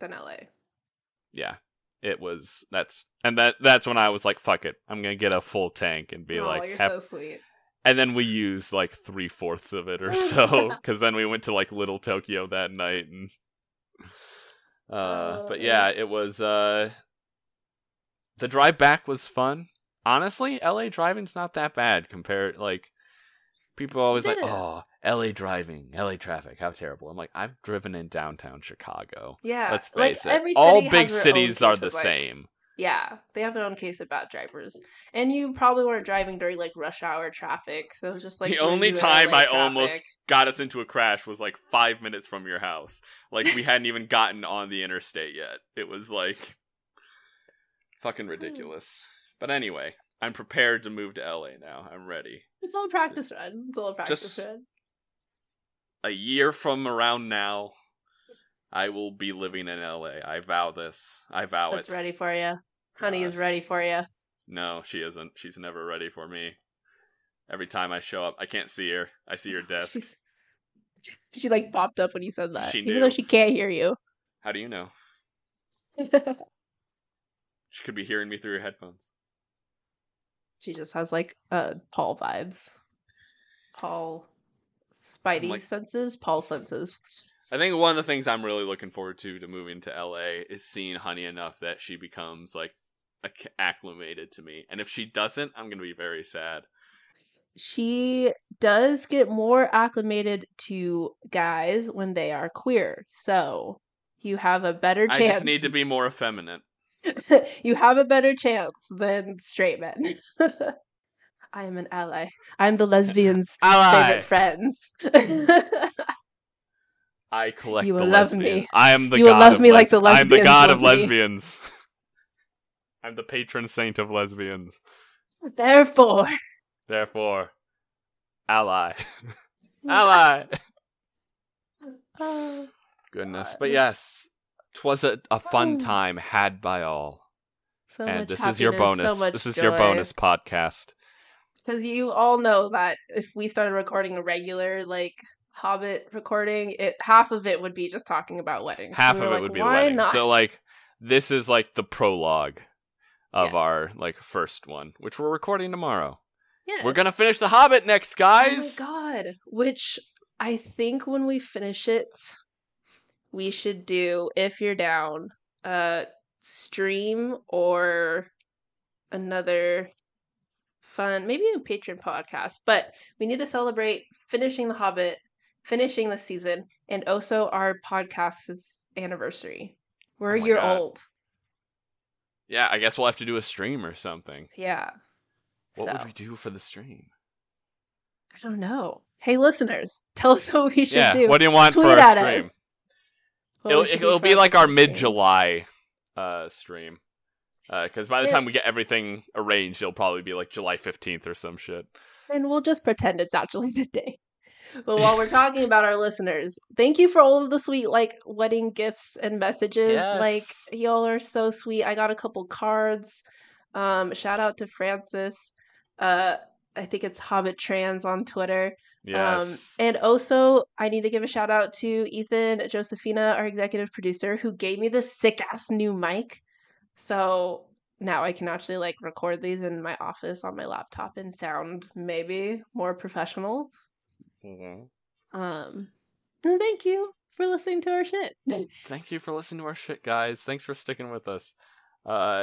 than LA. Yeah, it was. That's when I was like, fuck it, I'm gonna get a full tank and be like, you're so sweet. And then we used like 3/4 of it or so, because then we went to like Little Tokyo that night, and but yeah, it was. The drive back was fun. Honestly, LA driving's not that bad compared. Like, people are always like, "Oh, LA driving, LA traffic, how terrible!" I'm like, I've driven in downtown Chicago. Yeah, let's face it. Every city all big cities are the same. Yeah, they have their own case of bad drivers. And you probably weren't driving during, like, rush hour traffic, so it was just, like... The only time I almost got us into a crash was, like, 5 minutes from your house. Like, we hadn't even gotten on the interstate yet. It was, like, fucking ridiculous. But anyway, I'm prepared to move to LA now. I'm ready. It's all practice run. A year from around now, I will be living in LA. I vow this. I vow it. It's ready for you. Honey is ready for you. No, she isn't. She's never ready for me. Every time I show up, I can't see her. I see her desk. She like popped up when you said that. She knew. Even though she can't hear you. How do you know? She could be hearing me through your headphones. She just has like Paul vibes. Paul Spidey senses. Paul senses. I think one of the things I'm really looking forward to moving to LA is seeing Honey enough that she becomes like acclimated to me. And if she doesn't, I'm going to be very sad. She does get more acclimated to guys when they are queer. So you have a better chance. I just need to be more effeminate. You have a better chance than straight men. I am an ally. I'm the lesbians' favorite friends. I collect. You will love me. I am the. You will god love of me like the lesbians. I'm the god of lesbians. I'm the patron saint of lesbians. Therefore, ally, ally. goodness. But yes, 'twas a fun time had by all. So and this is your bonus. So this is your bonus podcast. Because you all know that if we started recording a regular, like, Hobbit recording, half of it would be just talking about weddings. Half of it would be the wedding. So, like, this is, like, the prologue of our, like, first one, which we're recording tomorrow. Yes. We're going to finish The Hobbit next, guys! Oh, my God. Which, I think when we finish it, we should do, if you're down, stream or another fun, maybe a Patreon podcast, but we need to celebrate finishing The Hobbit, finishing the season, and also our podcast's anniversary. We're a year old. Yeah, I guess we'll have to do a stream or something. Yeah. What would we do for the stream? I don't know. Hey, listeners, tell us what we should do. What do you want for our stream? It'll be like our mid-July stream, because by the time we get everything arranged, it'll probably be like July 15th or some shit. And we'll just pretend it's actually today. But while we're talking about our listeners, thank you for all of the sweet, like, wedding gifts and messages. Yes. Like, y'all are so sweet. I got a couple cards. Shout out to Francis. I think it's Hobbit Trans on Twitter. Yes. And also, I need to give a shout out to Ethan, Josephina, our executive producer, who gave me this sick-ass new mic. So now I can actually, like, record these in my office on my laptop and sound maybe more professional. Mm-hmm. And thank you for listening to our shit. Thank you for listening to our shit, guys. Thanks for sticking with us. And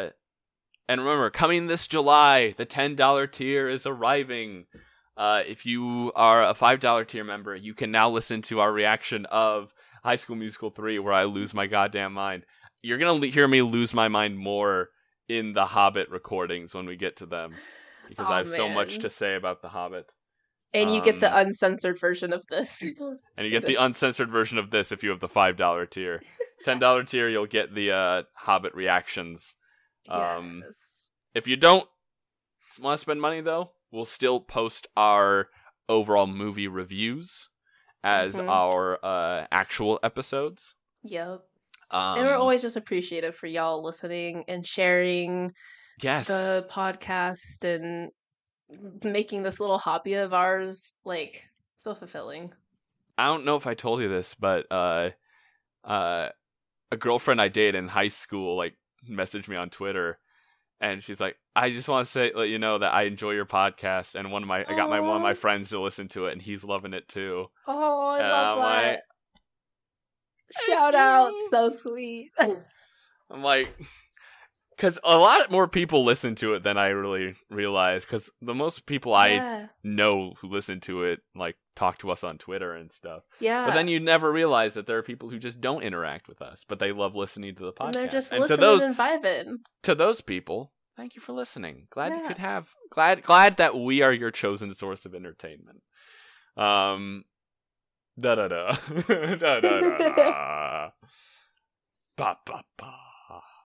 remember, coming this July, the $10 tier is arriving. If you are a $5 tier member, you can now listen to our reaction of High School Musical 3, where I lose my goddamn mind. You're going to hear me lose my mind more in the Hobbit recordings when we get to them, because I have so much to say about the Hobbit. And you get the uncensored version of this. And you get the uncensored version of this if you have the $5 tier. $10 tier, you'll get the Hobbit reactions. Yes. If you don't want to spend money, though, we'll still post our overall movie reviews as our actual episodes. Yep. And we're always just appreciative for y'all listening and sharing the podcast and making this little hobby of ours, like, so fulfilling. I don't know if I told you this, but a girlfriend I dated in high school, like, messaged me on Twitter, and she's like, I just want to say, let you know that I enjoy your podcast, and I got one of my friends to listen to it, and he's loving it too. Oh, I love that. Like, shout out. So sweet. I'm like, because a lot more people listen to it than I really realize, because the most people I know who listen to it, like, talk to us on Twitter and stuff. Yeah. But then you never realize that there are people who just don't interact with us, but they love listening to the podcast. And they're just listening and vibing. To those people, thank you for listening. Glad that we are your chosen source of entertainment. Da da da. Da da da. Ba ba ba.